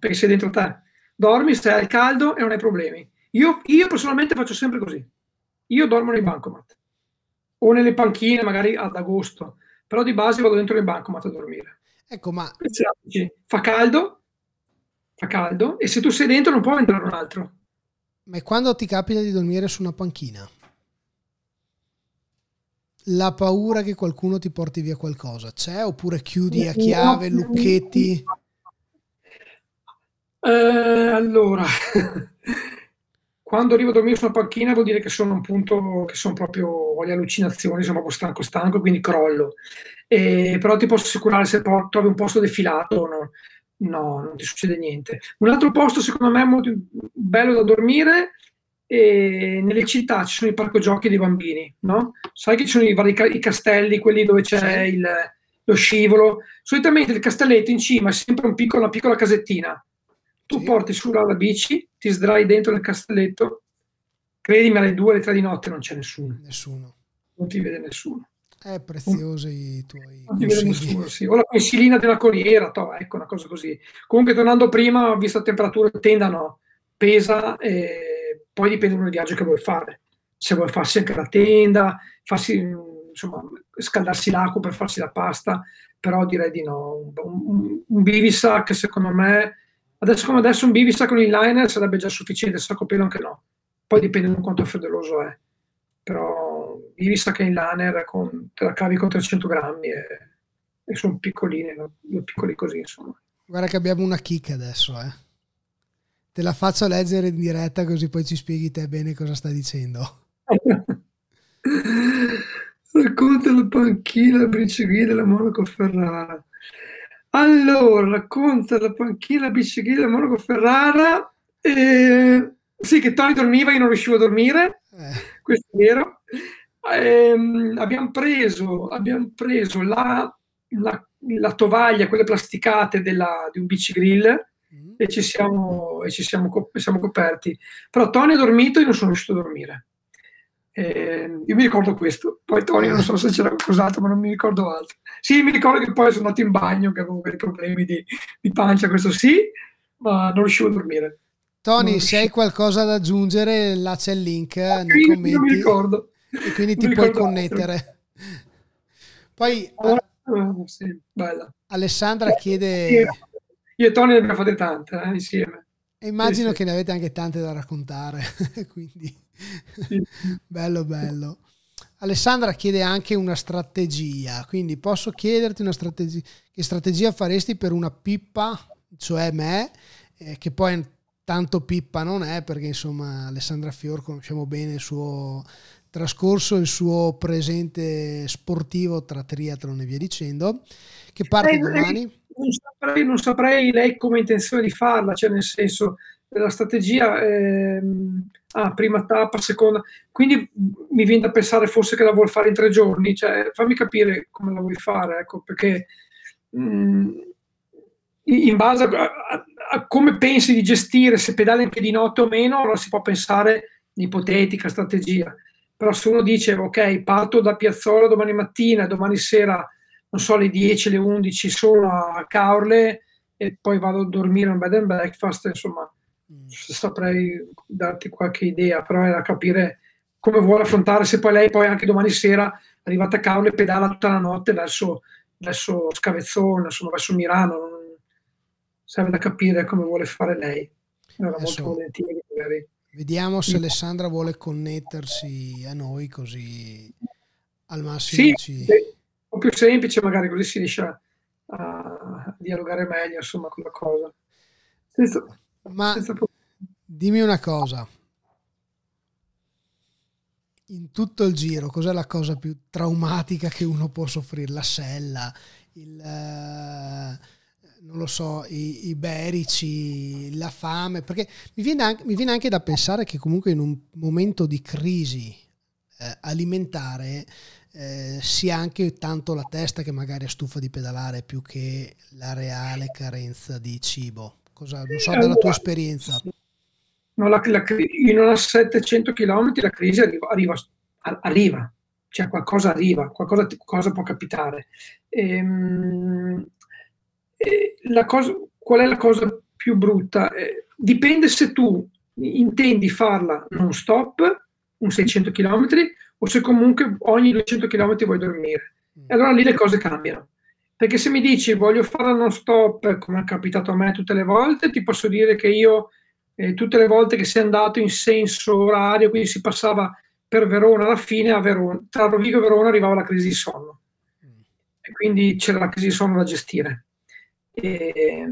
perché sei dentro te. Dormi, stai al caldo e non hai problemi. Io personalmente faccio sempre così. Io dormo nei bancomat o nelle panchine, magari ad agosto, però di base vado dentro il bancomat a dormire. Ecco, ma fa caldo e se tu sei dentro non può entrare un altro. Ma quando ti capita di dormire su una panchina, la paura che qualcuno ti porti via qualcosa c'è, oppure chiudi a chiave, lucchetti? Allora quando arrivo a dormire sulla panchina vuol dire che sono un punto, che sono proprio, ho le allucinazioni, sono proprio stanco, quindi crollo. Però ti posso assicurare, se trovi un posto defilato, no, non ti succede niente. Un altro posto secondo me molto bello da dormire, nelle città ci sono i parco giochi dei bambini, no? Sai che ci sono i castelli, quelli dove c'è lo scivolo. Solitamente il castelletto in cima è sempre una piccola casettina. Tu porti su la bici, ti sdrai dentro nel castelletto, credimi, alle 2 alle 3 di notte non c'è nessuno. Non ti vede nessuno. È prezioso i tuoi. Non ti vede nessuno, sì. O la pensilina della corriera, ecco, una cosa così. Comunque, tornando prima, ho visto la temperatura, tenda no, pesa, poi dipende dal viaggio che vuoi fare. Se vuoi farsi anche la tenda, scaldarsi l'acqua per farsi la pasta, però direi di no. Un bivisac, secondo me. Adesso un bivisac con il liner sarebbe già sufficiente, sacco pelo anche no. Poi dipende da quanto freddoloso è. Però bivisac e il liner te la cavi con 300 grammi e sono piccoline, piccoli così, insomma. Guarda che abbiamo una chicca adesso, eh. Te la faccio leggere in diretta così poi ci spieghi te bene cosa sta dicendo. Racconta la panchina, bici guida della Monaco-Ferrara. Allora, racconta la panchina bicicletta a Monaco-Ferrara. Sì, che Tony dormiva, io non riuscivo a dormire, questo è vero. Abbiamo preso la tovaglia, quelle plasticate di un bicigrill, e siamo coperti. Però Tony ha dormito e io non sono riuscito a dormire. Io mi ricordo questo, poi Tony non so se c'era qualcos'altro, ma non mi ricordo altro. Sì, mi ricordo che poi sono andato in bagno, che avevo dei problemi di pancia, questo sì, ma non riuscivo a dormire. Tony, se hai qualcosa da aggiungere, là c'è il link nei commenti. Non mi ricordo. E quindi ti puoi connettere. Altro. Poi sì, bella. Alessandra chiede... Io e Tony ne abbiamo fatte tante, insieme. E immagino che ne avete anche tante da raccontare, quindi bello. Alessandra chiede anche una strategia, quindi posso chiederti una strategia? Che strategia faresti per una pippa, cioè me, che poi tanto pippa non è, perché insomma Alessandra Fior, conosciamo bene il suo trascorso, il suo presente sportivo tra triathlon e via dicendo, che parte domani. Non saprei lei come intenzione di farla, cioè nel senso la strategia è prima tappa, seconda, quindi mi viene da pensare forse che la vuol fare in 3 giorni, cioè fammi capire come la vuoi fare, ecco, perché in base a come pensi di gestire, se pedali in piedinotte o meno, allora si può pensare in ipotetica strategia, però se uno dice ok, parto da Piazzola domani mattina, domani sera, non so, alle 10, alle 11 sono a Caorle e poi vado a dormire in bed and breakfast, insomma, saprei darti qualche idea, però è da capire come vuole affrontare, se poi lei poi anche domani sera, arrivata a Caorle, pedala tutta la notte verso Scavezzone, insomma verso Milano, serve da capire come vuole fare lei. Allora, adesso, molto volentieri, magari. Vediamo se Alessandra vuole connettersi a noi, così al massimo sì, un po' più semplice, magari così si riesce a dialogare meglio, insomma, con la cosa. Ma dimmi una cosa, in tutto il giro cos'è la cosa più traumatica che uno può soffrire? La sella, non lo so, i berici, la fame, perché mi viene anche da pensare che comunque in un momento di crisi alimentare sia anche tanto la testa che magari è stufa di pedalare più che la reale carenza di cibo. Cosa, non so, della tua esperienza. No, in una 700 km la crisi arriva, cioè qualcosa arriva, qualcosa può capitare. Qual è la cosa più brutta? Dipende se tu intendi farla non stop, un 600 km, o se comunque ogni 200 km vuoi dormire. E allora lì le cose cambiano. Perché se mi dici voglio farla non stop, come è capitato a me tutte le volte, ti posso dire che io tutte le volte che sei andato in senso orario, quindi si passava per Verona, alla fine a Verona, tra Rovigo e Verona arrivava la crisi di sonno. E quindi c'era la crisi di sonno da gestire. E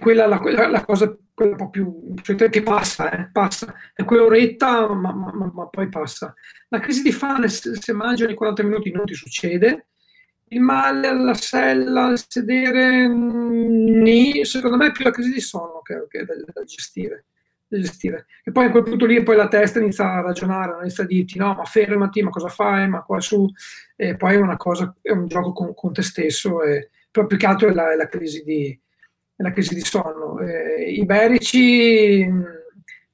quella è la cosa, quella un po' più, cioè, che passa, è quell'oretta, ma poi passa. La crisi di fame, se mangi ogni 40 minuti non ti succede. Il male alla sella, al sedere, secondo me è più la crisi di sonno che da gestire. E poi a quel punto lì poi la testa inizia a ragionare, inizia a dirti no, ma fermati, ma cosa fai, ma qua su, e poi è un gioco con te stesso, e proprio più che altro è la crisi di sonno. I berici,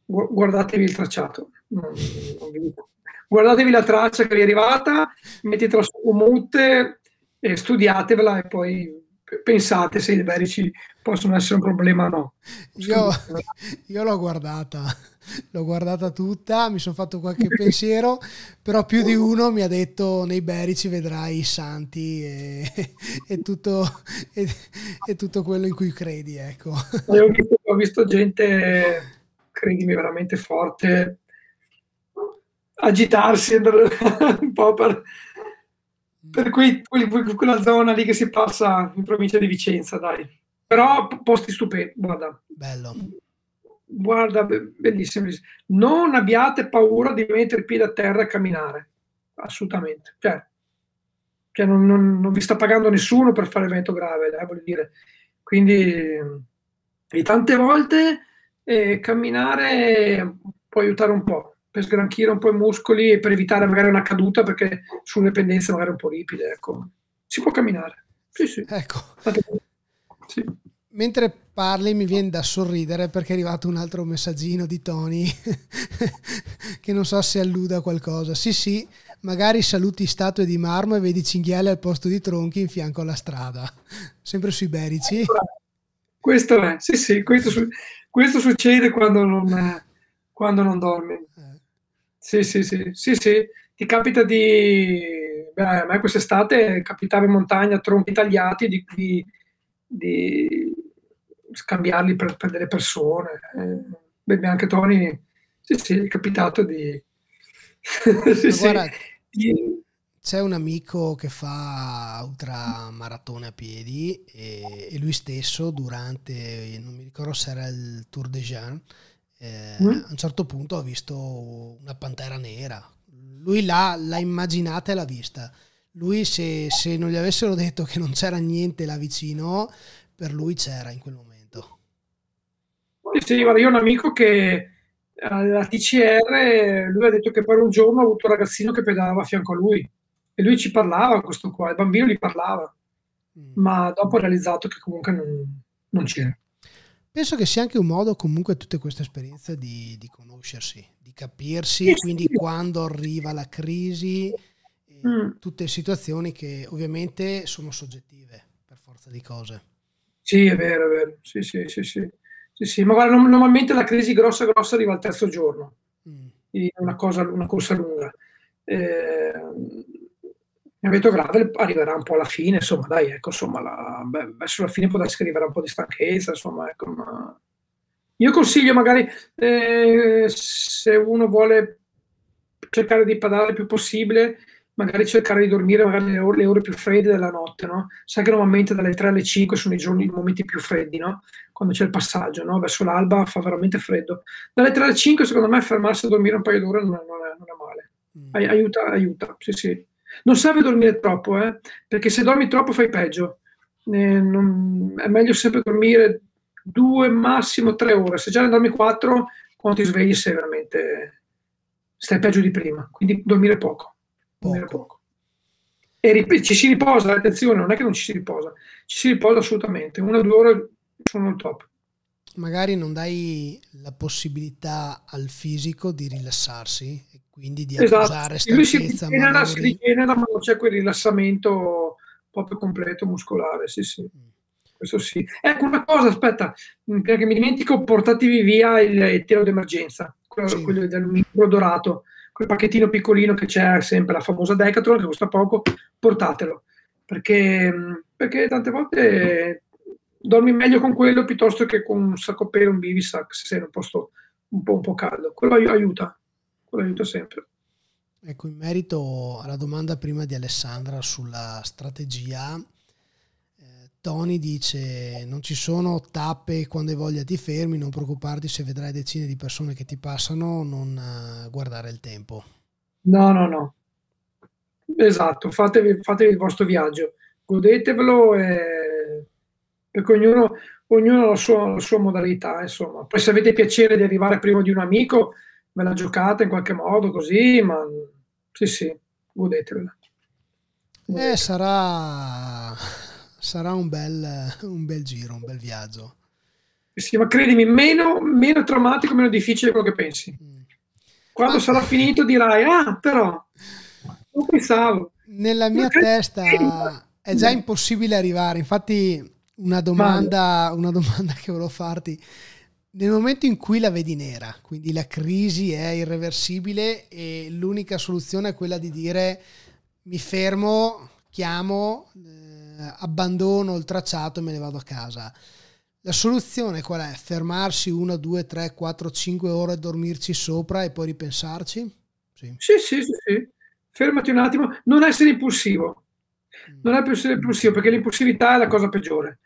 guardatevi il tracciato, non vi dico. Guardatevi la traccia che vi è arrivata, mettetela su Komoot, studiatevela e poi pensate se i berici possono essere un problema o no. Io l'ho guardata tutta, mi sono fatto qualche pensiero, però più di uno mi ha detto nei berici vedrai i santi e tutto quello in cui credi, ecco. Ho visto gente, credimi, veramente forte agitarsi un po' per quella zona lì che si passa in provincia di Vicenza, dai. Però posti stupendi, guarda. Bello. Guarda, bellissimo. Non abbiate paura di mettere il piede a terra e camminare, assolutamente. Cioè non vi sta pagando nessuno per fare evento grave, voglio dire. Quindi, e tante volte camminare può aiutare un po', per sgranchire un po' i muscoli e per evitare magari una caduta, perché su una pendenza magari un po' ripide, ecco. Si può camminare, sì. Ecco. Sì. Mentre parli mi viene da sorridere perché è arrivato un altro messaggino di Tony che non so se alluda a qualcosa. Sì, magari saluti statue di marmo e vedi cinghiale al posto di tronchi in fianco alla strada, sempre sui berici. Questo è, sì, questo succede quando non dormi. Sì. Ti capita a me quest'estate capitava in montagna tronchi tagliati di scambiarli per delle persone. Beh, anche Tony, sì, è capitato di... Guarda, c'è un amico che fa ultramaratone a piedi e lui stesso durante, non mi ricordo se era il Tour de Jean, a un certo punto ha visto una pantera nera. Lui l'ha immaginata e l'ha vista. Lui se non gli avessero detto che non c'era niente là vicino, per lui c'era in quel momento. Sì, guarda, io ho un amico che alla TCR, lui ha detto che per un giorno ha avuto un ragazzino che pedalava a fianco a lui e lui ci parlava, questo qua, il bambino gli parlava, ma dopo ha realizzato che comunque non c'era. Penso che sia anche un modo comunque tutte queste esperienze di conoscersi, di capirsi, quindi quando arriva la crisi, tutte situazioni che ovviamente sono soggettive per forza di cose. Sì, è vero, sì, ma guarda, normalmente la crisi grossa arriva al terzo giorno, una corsa lunga. Il Veneto Gravel arriverà un po' alla fine, insomma, dai, ecco, insomma, verso la fine può arrivare un po' di stanchezza, insomma, ecco, ma io consiglio magari, se uno vuole cercare di pedalare il più possibile, magari cercare di dormire magari le ore più fredde della notte, no? Sai che normalmente dalle 3 alle 5 sono i momenti più freddi, no? Quando c'è il passaggio, no? Verso l'alba fa veramente freddo. Dalle 3 alle 5, secondo me, fermarsi a dormire un paio d'ore non è male. Aiuta, sì. Non serve dormire troppo, perché se dormi troppo fai peggio. È meglio sempre dormire 2, massimo 3 ore. Se già ne dormi 4, quando ti svegli stai peggio di prima. Quindi dormire poco. E ci si riposa, attenzione, non è che non ci si riposa assolutamente. 1 o 2 ore sono il top. Magari non dai la possibilità al fisico di rilassarsi e quindi di abusare stanchezza. Si rigenera, ma non c'è quel rilassamento proprio completo muscolare. Sì. Questo sì. Ecco una cosa, aspetta, perché mi dimentico, portatevi via il telo d'emergenza, quello dell'alluminio dorato, quel pacchettino piccolino che c'è sempre, la famosa Decathlon, che costa poco, portatelo, perché tante volte dormi meglio con quello piuttosto che con un sacco pelo, un bivisac, se sei in un posto un po' caldo. Quello aiuta sempre. Ecco, in merito alla domanda prima di Alessandra sulla strategia, Tony dice: non ci sono tappe, quando hai voglia ti fermi, non preoccuparti se vedrai decine di persone che ti passano, non guardare il tempo. No. Esatto, fatevi il vostro viaggio, godetevelo, perché ognuno ha la sua modalità, insomma. Poi se avete piacere di arrivare prima di un amico, ve la giocate in qualche modo così, ma sì, godetevela. Sarà un bel giro, un bel viaggio. Sì, ma credimi, meno traumatico, meno difficile di quello che pensi. Quando sarà finito dirai, però, non pensavo. Nella mia testa è già impossibile arrivare. Infatti una domanda che volevo farti. Nel momento in cui la vedi nera, quindi la crisi è irreversibile e l'unica soluzione è quella di dire mi fermo, chiamo, abbandono il tracciato e me ne vado a casa. La soluzione qual è? Fermarsi 1, 2, 3, 4, 5 ore, dormirci sopra e poi ripensarci? Sì. Fermati un attimo, non essere impulsivo. Non è più essere impulsivo, perché l'impulsività è la cosa peggiore.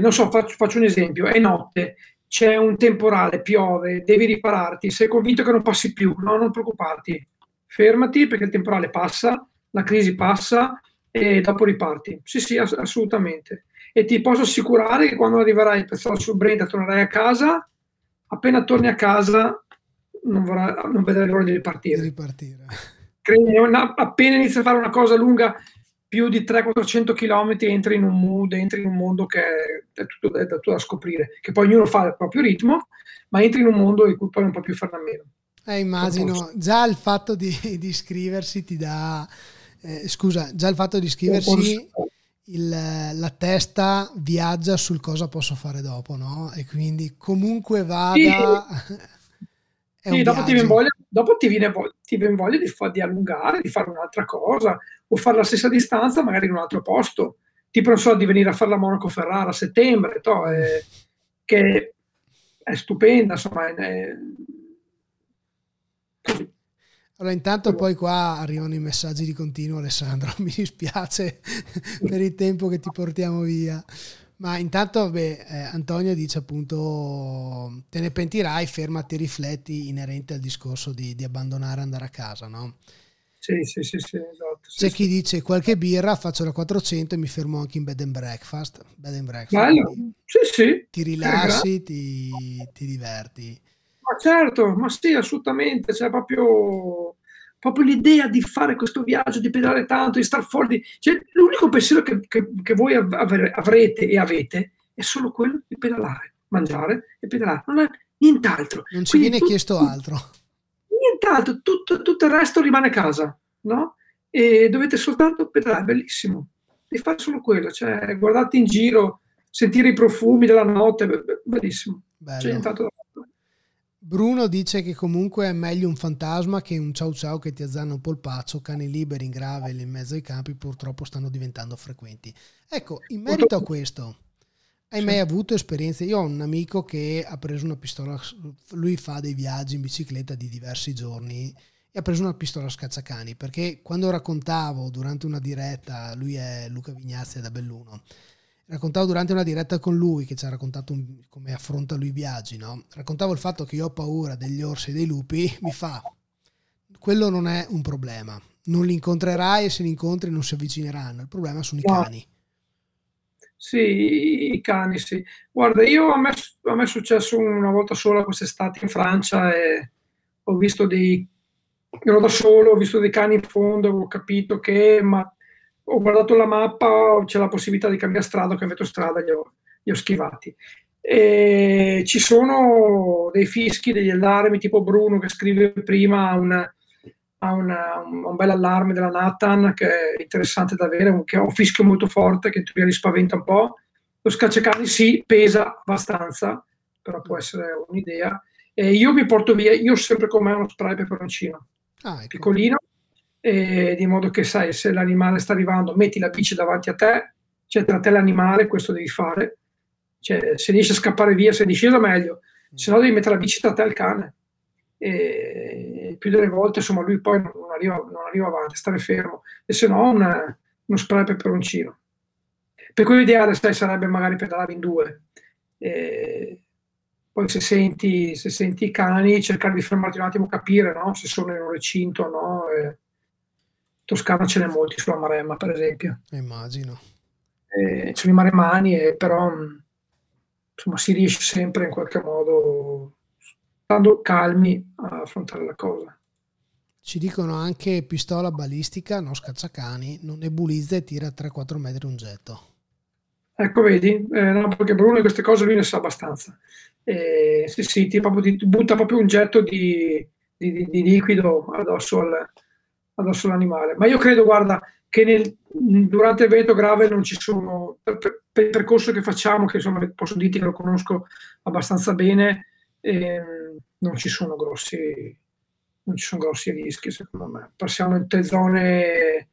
Non so, faccio un esempio: è notte, c'è un temporale, piove, devi ripararti, sei convinto che non passi più, no? Non preoccuparti, fermati, perché il temporale passa, la crisi passa e dopo riparti. Sì, assolutamente. E ti posso assicurare che quando arriverai in Piazzola sul Brenta tornerai a casa, appena torni a casa non vedrai l'ora di ripartire. Appena inizi a fare una cosa lunga, più di 300-400 km, entri in un mood, entri in un mondo che è tutto da scoprire, che poi ognuno fa il proprio ritmo, ma entri in un mondo in cui poi non puoi più farne a meno. Immagino, già il fatto di iscriversi ti dà... già il fatto di iscriversi, la testa viaggia sul cosa posso fare dopo, no? E quindi comunque vada... Sì, dopo ti viene voglia di allungare, di fare un'altra cosa o fare la stessa distanza magari in un altro posto, tipo non so, di venire a fare la Monaco-Ferrara a settembre, che è stupenda, insomma. Allora, intanto poi qua arrivano i messaggi di continuo, Alessandro, mi dispiace per il tempo che ti portiamo via. Ma intanto Antonio dice appunto te ne pentirai, fermati, rifletti, inerente al discorso di abbandonare, andare a casa, no? Sì, esatto. esatto. C'è chi dice qualche birra, faccio la 400 e mi fermo anche in bed and breakfast. Bed and breakfast. Sì, sì. Ti rilassi, ti diverti. Ma certo, ma sì, assolutamente, cioè proprio l'idea di fare questo viaggio, di pedalare tanto, di star fuori, cioè, l'unico pensiero che voi avrete e avete è solo quello di pedalare, mangiare e pedalare, non è nient'altro. Non ci viene chiesto altro. Nient'altro, tutto il resto rimane a casa, no? E dovete soltanto pedalare, bellissimo, e fare solo quello, cioè guardate in giro, sentire i profumi della notte, bellissimo. Bello. C'è nient'altro da fare. Bruno dice che comunque è meglio un fantasma che un ciao ciao che ti azzanna un polpaccio. Cani liberi in gravel in mezzo ai campi purtroppo stanno diventando frequenti. Ecco, in merito a questo, hai mai avuto esperienze? Io ho un amico che ha preso una pistola, lui fa dei viaggi in bicicletta di diversi giorni e ha preso una pistola scacciacani, perché quando raccontavo durante una diretta, lui è Luca Vignazzi da Belluno, raccontavo durante una diretta con lui che ci ha raccontato come affronta lui i viaggi, no? Raccontavo il fatto che io ho paura degli orsi e dei lupi, mi fa: quello non è un problema, non li incontrerai e se li incontri non si avvicineranno, il problema sono i cani. Sì, i cani, sì. Guarda, a me è successo una volta sola quest'estate in Francia e ero da solo, ho visto dei cani in fondo, ho capito che... ho guardato la mappa, c'è la possibilità di cambiare strada, ho cambiato strada, li ho schivati. E ci sono dei fischi, degli allarmi, tipo Bruno che scrive prima un bel allarme della Nathan, che è interessante da avere, che è un fischio molto forte, che in teoria li spaventa un po'. Lo scacciacani sì, pesa abbastanza, però può essere un'idea. E io mi porto via, io ho sempre con me uno spray peperoncino, ecco, piccolino, di modo che sai, se l'animale sta arrivando metti la bici davanti a te, c'è tra te l'animale, questo devi fare, cioè, se riesci a scappare via, se è discesa meglio, se no devi mettere la bici tra te al cane, e più delle volte insomma lui poi non arriva avanti, stare fermo, e se no uno spray peperoncino. Per cui l'ideale sarebbe magari pedalare in due, poi se senti i cani cercare di fermarti un attimo, capire, no? Se sono in un recinto o no, Toscana ce n'è molti sulla Maremma, per esempio. Immagino. Sono i maremmani, però insomma si riesce sempre in qualche modo, stando calmi, a affrontare la cosa. Ci dicono anche: pistola balistica, no scacciacani, non nebulizza e tira a 3-4 metri un getto. Ecco, vedi? No, perché Bruno queste cose lui ne sa abbastanza. Sì, ti butta proprio un getto di liquido addosso addosso l'animale, ma io credo, guarda, che durante il Veneto Gravel non ci sono, per il percorso che facciamo, che insomma posso dirti che lo conosco abbastanza bene, non ci sono grossi rischi, secondo me. Passiamo in te zone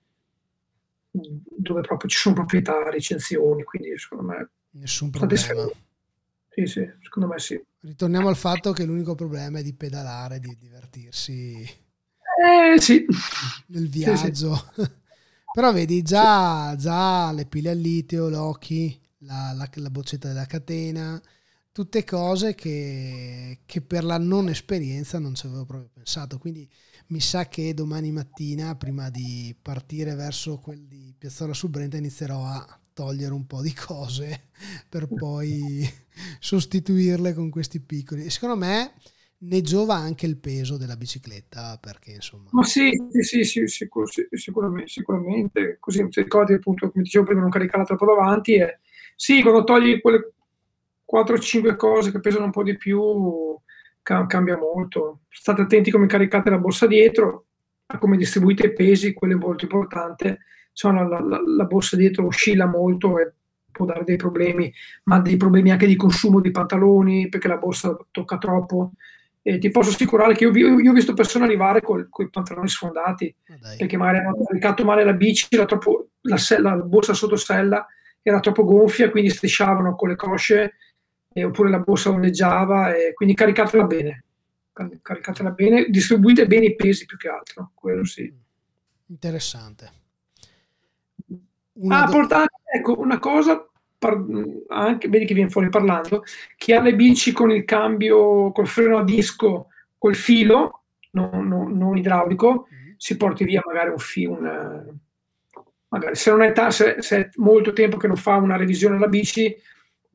dove proprio ci sono proprietà, recinzioni, quindi secondo me nessun problema. Sì, secondo me sì. Ritorniamo al fatto che l'unico problema è di pedalare, di divertirsi. Sì. Nel viaggio, sì. Però vedi già le pile al litio, l'Oki, la boccetta della catena, tutte cose che per la non esperienza non ci avevo proprio pensato. Quindi mi sa che domani mattina, prima di partire verso quel di Piazzola sul Brenta, inizierò a togliere un po' di cose per poi sostituirle con questi piccoli. Secondo me ne giova anche il peso della bicicletta, perché insomma... Ma sì, sicuramente. Così ti ricordi, appunto, come dicevo prima, non caricare troppo davanti. E sì, quando togli quelle 4-5 cose che pesano un po' di più, cambia molto. State attenti come caricate la borsa dietro, a come distribuite i pesi, quello è molto importante. Insomma, la borsa dietro oscilla molto e può dare dei problemi, ma dei problemi anche di consumo di pantaloni, perché la borsa tocca troppo. E ti posso assicurare che io ho visto persone arrivare con i pantaloni sfondati, perché magari hanno caricato male la bici, la borsa sotto sella era troppo gonfia, quindi strisciavano con le cosce, oppure la borsa ondeggiava, quindi caricatela bene, distribuite bene i pesi più che altro, quello sì. Interessante. Portate, ecco, una cosa... anche, vedi che viene fuori parlando, chi ha le bici con il cambio, col freno a disco, col filo non idraulico, si porti via magari un film, magari se non è se è molto tempo che non fa una revisione alla bici,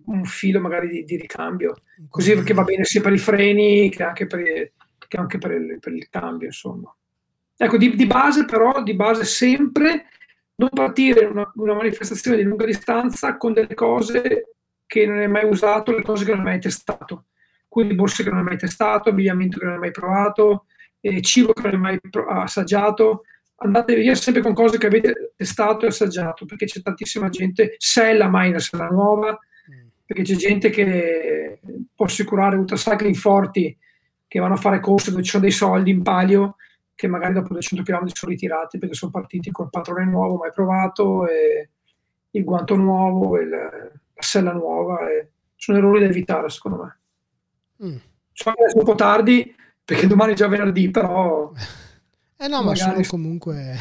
un filo magari di ricambio, così che va bene sia per i freni che anche per il cambio, insomma. Ecco, di base sempre non partire una manifestazione di lunga distanza con delle cose che non hai mai usato, le cose che non hai mai testato, quindi borse che non hai mai testato, abbigliamento che non hai mai provato, cibo che non hai mai assaggiato. Andate via sempre con cose che avete testato e assaggiato, perché c'è tantissima gente, se è la maina, se è la nuova, perché c'è gente che può assicurare ultracycling forti che vanno a fare corse dove ci sono dei soldi in palio, che magari dopo 200 km sono ritirati perché sono partiti col patrone nuovo mai provato, e il guanto nuovo, e la sella nuova, e sono errori da evitare, secondo me. Sono un po' tardi perché domani è già venerdì, però no, ma sono comunque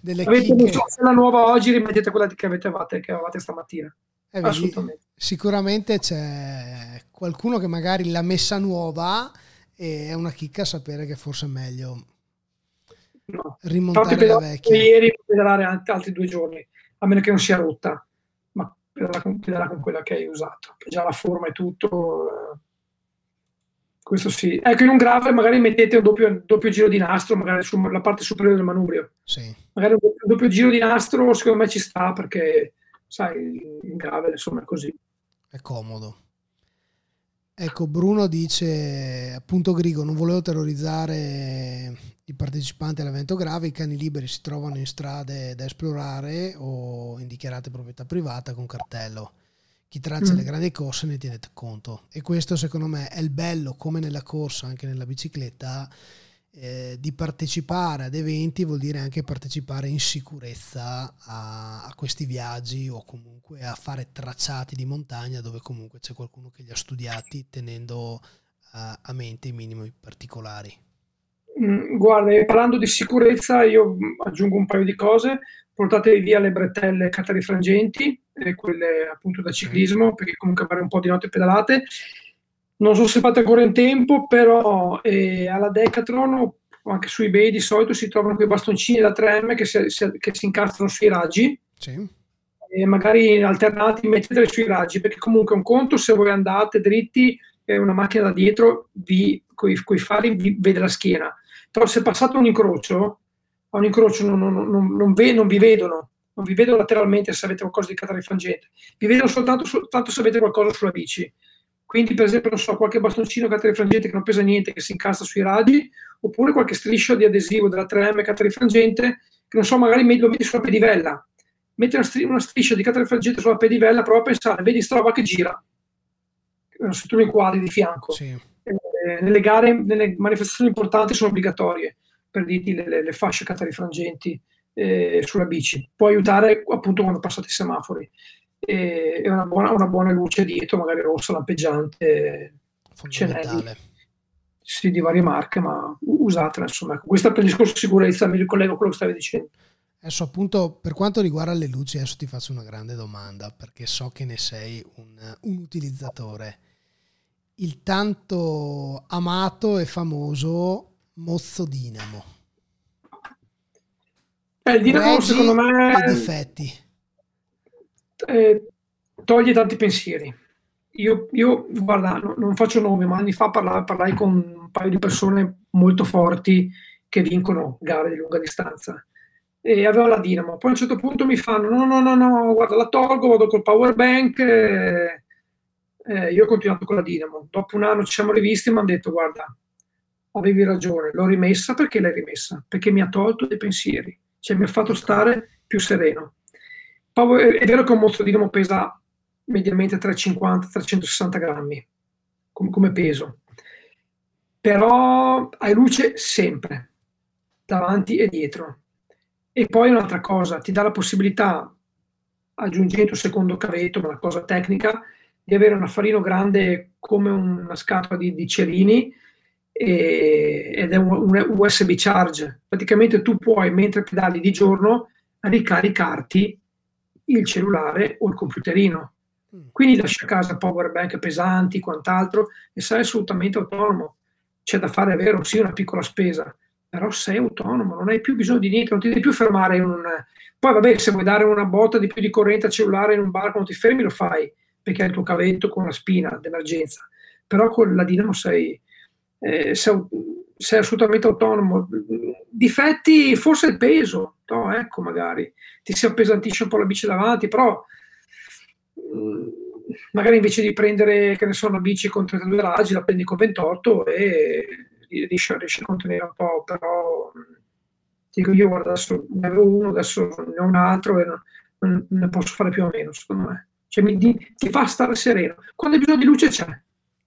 delle chicche. Se la nuova oggi rimettete quella che avevate stamattina. Assolutamente. Sicuramente c'è qualcuno che magari l'ha messa nuova, e è una chicca sapere che forse è meglio rimontare la vecchia. Ieri pedalare altri 2 giorni, a meno che non sia rotta, ma pedalare con quella che hai usato, che già la forma è tutto. Questo sì. Ecco, in un gravel magari mettete un doppio giro di nastro, magari sulla parte superiore del manubrio. Sì. Magari un doppio giro di nastro, secondo me ci sta, perché sai, in gravel insomma è così. È comodo. Ecco, Bruno dice, appunto Grigo, non volevo terrorizzare i partecipanti all'evento grave, i cani liberi si trovano in strade da esplorare o in dichiarate proprietà privata con cartello. Chi traccia le grandi corse ne tiene conto, e questo secondo me è il bello, come nella corsa anche nella bicicletta, di partecipare ad eventi vuol dire anche partecipare in sicurezza a questi viaggi, o comunque a fare tracciati di montagna dove comunque c'è qualcuno che li ha studiati tenendo a mente i minimi particolari. Guarda, parlando di sicurezza io aggiungo un paio di cose. Portatevi via le bretelle catarifrangenti, quelle appunto da ciclismo, perché comunque fare un po' di notte pedalate. Non so se fate ancora in tempo, però alla Decathlon o anche su eBay di solito si trovano quei bastoncini da 3M che si incastrano sui raggi, sì. E magari alternati metteteli sui raggi, perché comunque un conto se voi andate dritti e una macchina da dietro coi fari vi vede la schiena, però se passate a un incrocio non vi vedono. Non vi vedo lateralmente se avete qualcosa di catarifrangente, vi vedo soltanto se avete qualcosa sulla bici. Quindi, per esempio, non so, qualche bastoncino catarifrangente che non pesa niente, che si incassa sui raggi, oppure qualche striscia di adesivo della 3M catarifrangente, che non so, magari lo metti sulla pedivella. Metti una striscia di catarifrangente sulla pedivella, prova a pensare, vedi sta roba che gira, se tu lo inquadri di fianco. Sì. Nelle gare, nelle manifestazioni importanti sono obbligatorie, per dirti le fasce catarifrangenti. Sulla bici può aiutare appunto quando passate i semafori, e una buona luce dietro, magari rossa lampeggiante, ce n'è sì, di varie marche, ma usatela, insomma. Questa per il discorso sicurezza mi ricollego a quello che stavi dicendo adesso, appunto, per quanto riguarda le luci. Adesso ti faccio una grande domanda, perché so che ne sei un utilizzatore, il tanto amato e famoso mozzo dinamo. Il dinamo, secondo me, toglie tanti pensieri. Io guarda, non faccio nomi, ma anni fa parlai con un paio di persone molto forti che vincono gare di lunga distanza, e avevo la dinamo. Poi a un certo punto mi fanno no, guarda, la tolgo, vado col power bank. Io ho continuato con la dinamo. Dopo un anno ci siamo rivisti e mi hanno detto, guarda, avevi ragione, l'ho rimessa. Perché l'hai rimessa? Perché mi ha tolto dei pensieri. Cioè, mi ha fatto stare più sereno. È vero che un mozzo dinamo pesa mediamente 350-360 grammi come peso, però hai luce sempre, davanti e dietro. E poi un'altra cosa, ti dà la possibilità, aggiungendo un secondo cavetto, ma una cosa tecnica, di avere un affarino grande come una scatola di cerini, ed è un USB charge. Praticamente tu puoi, mentre pedali di giorno, ricaricarti il cellulare o il computerino, quindi lascia a casa power bank pesanti, quant'altro, e sei assolutamente autonomo. C'è da fare, è vero, sì, una piccola spesa, però sei autonomo, non hai più bisogno di niente, non ti devi più fermare in un... Poi vabbè, se vuoi dare una botta di più di corrente al cellulare in un bar, quando ti fermi lo fai, perché hai il tuo cavetto con la spina d'emergenza, però con la dinamo sei assolutamente autonomo. Difetti, forse il peso, no, ecco, magari ti si appesantisce un po' la bici davanti, però magari invece di prendere, che ne so, una bici con 32 raggi, la prendi con 28 e riesci a contenere un po'. Però dico, io guarda, adesso ne avevo uno, adesso ne ho un altro e non ne posso fare più o meno, secondo me. Cioè, ti fa stare sereno. Quando hai bisogno di luce c'è.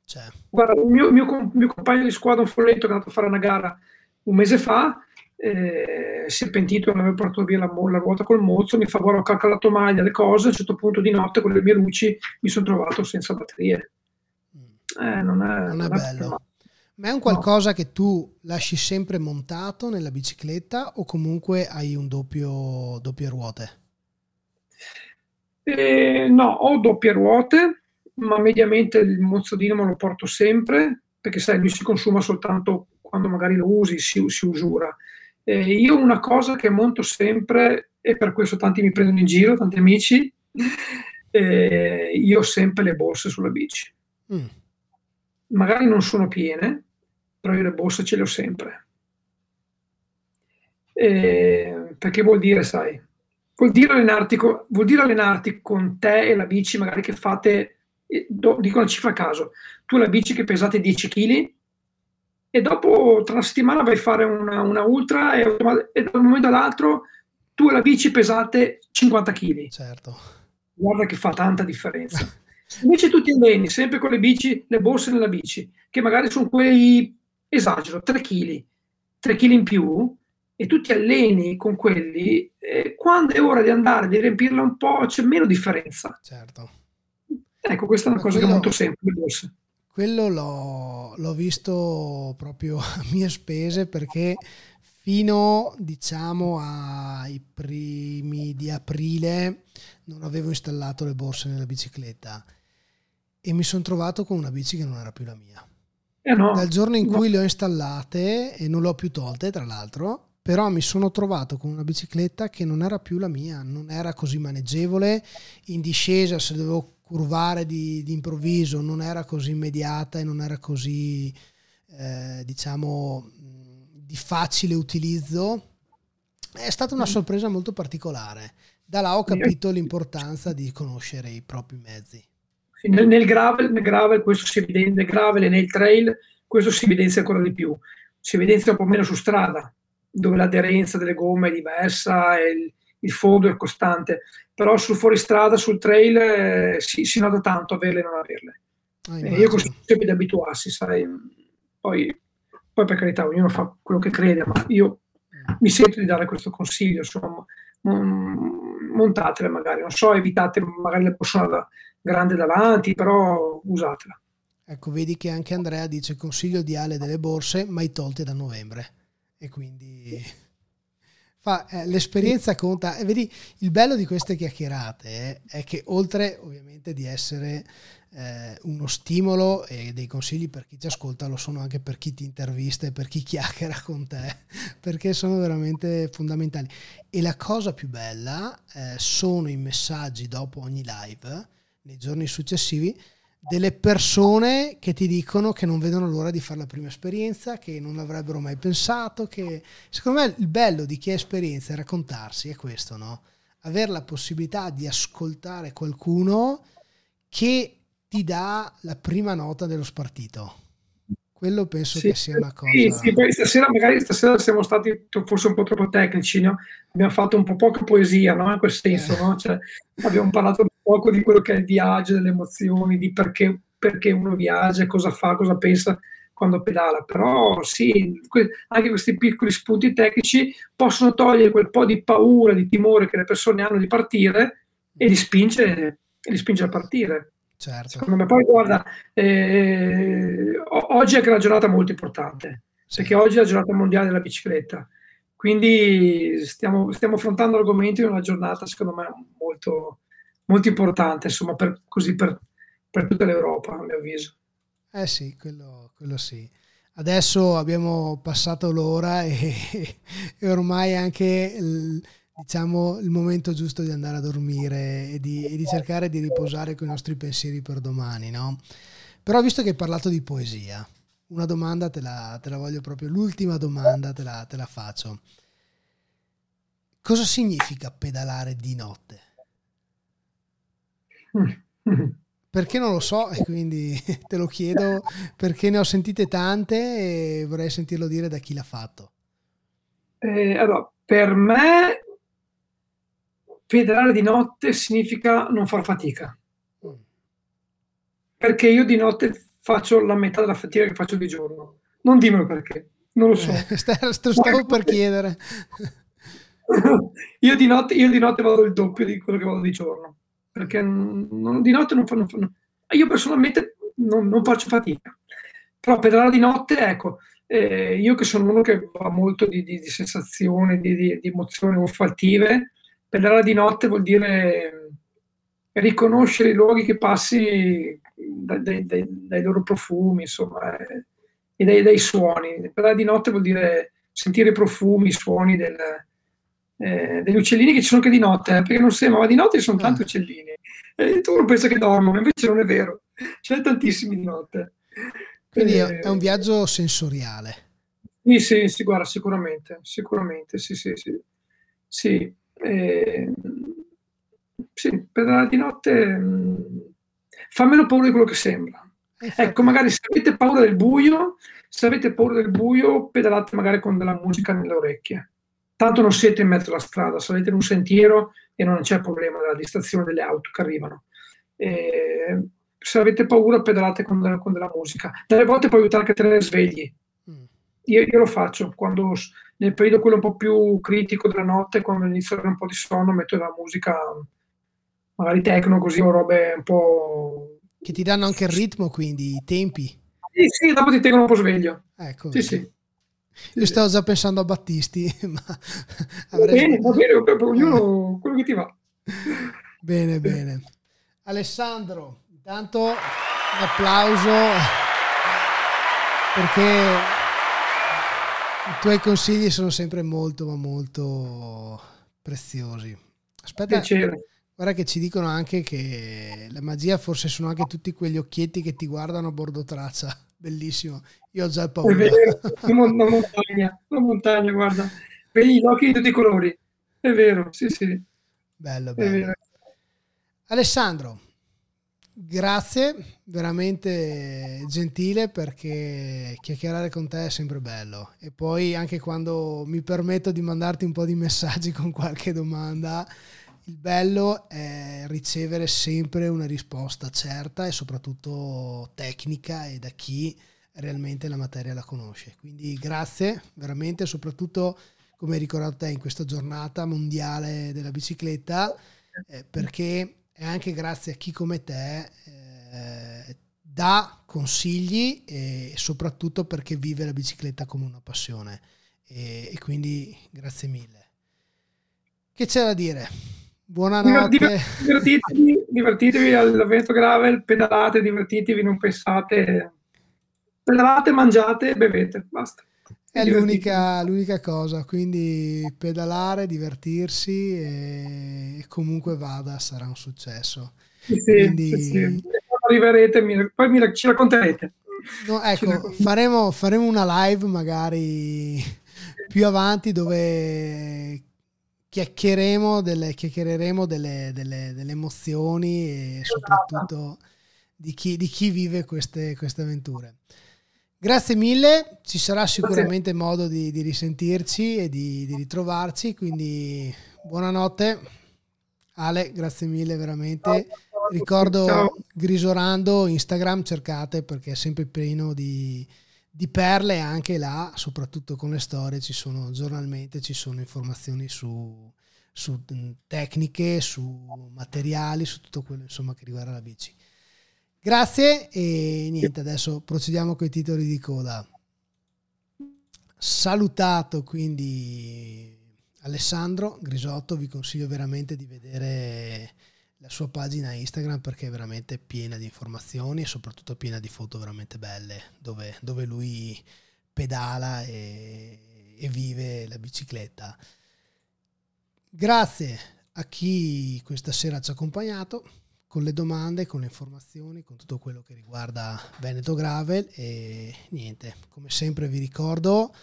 C'è. Guarda, il mio compagno di squadra, un Folletto, che è andato a fare una gara un mese fa, si è pentito, non avevo portato via la ruota col mozzo, mi fa, guarda, ho calcolato male le cose, a un certo punto di notte con le mie luci mi sono trovato senza batterie. Non è bello. Ma è un qualcosa che tu lasci sempre montato nella bicicletta o comunque hai un doppie ruote? No, ho doppie ruote, ma mediamente il mozzo dinamo lo porto sempre, perché sai, lui si consuma soltanto quando magari lo usi, si usura. Io una cosa che monto sempre, e per questo tanti mi prendono in giro, tanti amici, io ho sempre le borse sulla bici. Magari non sono piene, però io le borse ce le ho sempre. Perché vuol dire, sai, vuol dire allenarti con te e la bici, magari che fate... dico una cifra a caso, tu la bici che pesate 10 kg e dopo tra una settimana vai a fare una ultra e da un momento all'altro tu e la bici pesate 50 kg. Certo. Guarda che fa tanta differenza. Invece tu ti alleni sempre con le bici, le borse nella bici, che magari sono quelli, esagero, 3 kg in più, e tu ti alleni con quelli, e quando è ora di andare, di riempirla un po', c'è meno differenza. Certo. Ecco, questa è una cosa che è molto semplice. Quello l'ho visto proprio a mie spese, perché fino, diciamo, ai primi di aprile non avevo installato le borse nella bicicletta e mi sono trovato con una bici che non era più la mia. No, dal giorno in cui le ho installate, e non le ho più tolte tra l'altro, però mi sono trovato con una bicicletta che non era più la mia, non era così maneggevole, in discesa se dovevo curvare di improvviso non era così immediata e non era così diciamo di facile utilizzo. È stata una sorpresa molto particolare. Da là ho capito l'importanza di conoscere i propri mezzi. Nel gravel questo si evidenzia, nel gravel e nel trail questo si evidenzia ancora di più, si evidenzia un po' meno su strada, dove l'aderenza delle gomme è diversa e il fondo è costante, però sul fuoristrada, sul trail si nota tanto averle e non averle. Io consiglio sempre di abituarsi, sai, poi per carità ognuno fa quello che crede, ma io mi sento di dare questo consiglio, insomma, montatele magari, non so, evitate magari la persona grande davanti, però usatela. Ecco, vedi che anche Andrea dice consiglio di Ale delle borse mai tolte da novembre, e quindi... l'esperienza conta, e vedi il bello di queste chiacchierate è che oltre ovviamente di essere uno stimolo e dei consigli per chi ti ascolta, lo sono anche per chi ti intervista e per chi chiacchiera con te, perché sono veramente fondamentali. E la cosa più bella sono i messaggi dopo ogni live, nei giorni successivi, delle persone che ti dicono che non vedono l'ora di fare la prima esperienza, che non l'avrebbero mai pensato, che secondo me il bello di chi ha esperienza e raccontarsi è questo, no? Avere la possibilità di ascoltare qualcuno che ti dà la prima nota dello spartito. Quello penso che sia una cosa... Sì, stasera siamo stati forse un po' troppo tecnici, no? Abbiamo fatto un po' poca poesia, no? In quel senso, no? Cioè, abbiamo parlato poco di quello che è il viaggio, delle emozioni, di perché uno viaggia, cosa fa, cosa pensa quando pedala. Però sì, anche questi piccoli spunti tecnici possono togliere quel po' di paura, di timore che le persone hanno di partire e li spinge a partire. Certo. Secondo me poi guarda, oggi è anche una giornata molto importante, perché oggi è la giornata mondiale della bicicletta, quindi stiamo affrontando l'argomento in una giornata secondo me molto, molto importante, insomma, per tutta l'Europa, a mio avviso. Quello sì. Adesso abbiamo passato l'ora e ormai anche il momento giusto di andare a dormire e di cercare di riposare con i nostri pensieri per domani, no? Però visto che hai parlato di poesia, una domanda te la voglio proprio, l'ultima domanda te la faccio. Cosa significa pedalare di notte? Perché non lo so e quindi te lo chiedo perché ne ho sentite tante e vorrei sentirlo dire da chi l'ha fatto. Allora, per me pedalare di notte significa non far fatica. Perché io di notte faccio la metà della fatica che faccio di giorno. Non dimmelo perché, non lo so. Stavo per chiedere. Io di notte vado il doppio di quello che vado di giorno. Perché di notte non fanno. Io personalmente non faccio fatica. Però pedalare di notte, ecco, io che sono uno che va molto di sensazioni, di emozioni olfattive, pedalare di notte vuol dire riconoscere i luoghi che passi dai loro profumi, insomma, e dai suoni. Pedalare di notte vuol dire sentire i profumi, i suoni degli uccellini che ci sono anche di notte, perché non sembra, ma di notte ci sono tanti uccellini. Tu non pensi che dormono, invece non è vero, ce ne sono tantissimi di notte. Quindi è un viaggio sensoriale. Sì, guarda, sicuramente, sì. Sì, pedalare di notte fa meno paura di quello che sembra. Ecco, magari se avete paura del buio, pedalate magari con della musica nelle orecchie. Tanto non siete in mezzo alla strada, sarete in un sentiero e non c'è problema della distrazione delle auto che arrivano. Se avete paura, pedalate con della musica. Delle volte può aiutare anche a tenere svegli. Io lo faccio quando, nel periodo quello un po' più critico della notte, quando inizio ad avere un po' di sonno, metto la musica magari techno, così, o robe un po' che ti danno anche il ritmo, quindi i tempi. Sì, dopo ti tengono un po' sveglio. Ecco. Sì. Io stavo già pensando a Battisti, ma va bene, per ognuno quello che ti va. Bene. Alessandro, intanto un applauso perché i tuoi consigli sono sempre molto, ma molto preziosi. Aspetta, guarda che ci dicono anche che la magia forse sono anche tutti quegli occhietti che ti guardano a bordo traccia. Bellissimo, io ho già paura. È vero, una montagna, guarda, vedi gli occhi di tutti i colori, è vero, sì. Bello. Vero. Alessandro, grazie, veramente gentile, perché chiacchierare con te è sempre bello e poi anche quando mi permetto di mandarti un po' di messaggi con qualche domanda, il bello è ricevere sempre una risposta certa e soprattutto tecnica e da chi realmente la materia la conosce. Quindi grazie veramente, soprattutto come hai ricordato te in questa giornata mondiale della bicicletta, perché è anche grazie a chi come te dà consigli e soprattutto perché vive la bicicletta come una passione. E quindi grazie mille. Che c'è da dire? Buonanotte. Divertitevi al Veneto Gravel, pedalate, divertitevi, non pensate, pedalate, mangiate e bevete, basta. È l'unica cosa, quindi pedalare, divertirsi e comunque vada sarà un successo. Sì. Arriverete, poi ci racconterete. No, ecco, faremo una live magari più avanti dove chiacchiereremo delle emozioni e soprattutto di chi vive queste avventure. Grazie mille, ci sarà sicuramente modo di risentirci e di ritrovarci, quindi buonanotte Ale, grazie mille veramente. Ricordo ciao. Grisorando Instagram, cercate perché è sempre pieno di perle anche là, soprattutto con le storie, ci sono giornalmente, ci sono informazioni su tecniche, su materiali, su tutto quello insomma che riguarda la bici. Grazie e niente, adesso procediamo con i titoli di coda. Salutato quindi Alessandro Grisotto, vi consiglio veramente di vedere la sua pagina Instagram perché è veramente piena di informazioni e soprattutto piena di foto veramente belle dove lui pedala e vive la bicicletta. Grazie a chi questa sera ci ha accompagnato con le domande, con le informazioni, con tutto quello che riguarda Veneto Gravel, e niente, come sempre vi ricordo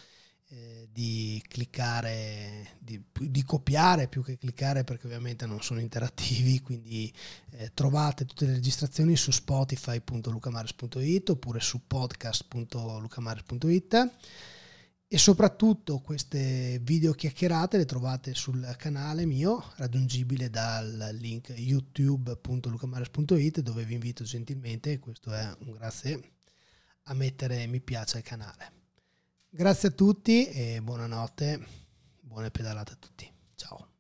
di cliccare, di copiare più che cliccare, perché ovviamente non sono interattivi, quindi trovate tutte le registrazioni su spotify.lucamares.it oppure su podcast.lucamares.it, e soprattutto queste video chiacchierate le trovate sul canale mio, raggiungibile dal link youtube.lucamares.it, dove vi invito gentilmente, e questo è un grazie, a mettere mi piace al canale. Grazie a tutti e buonanotte, buone pedalate a tutti, ciao.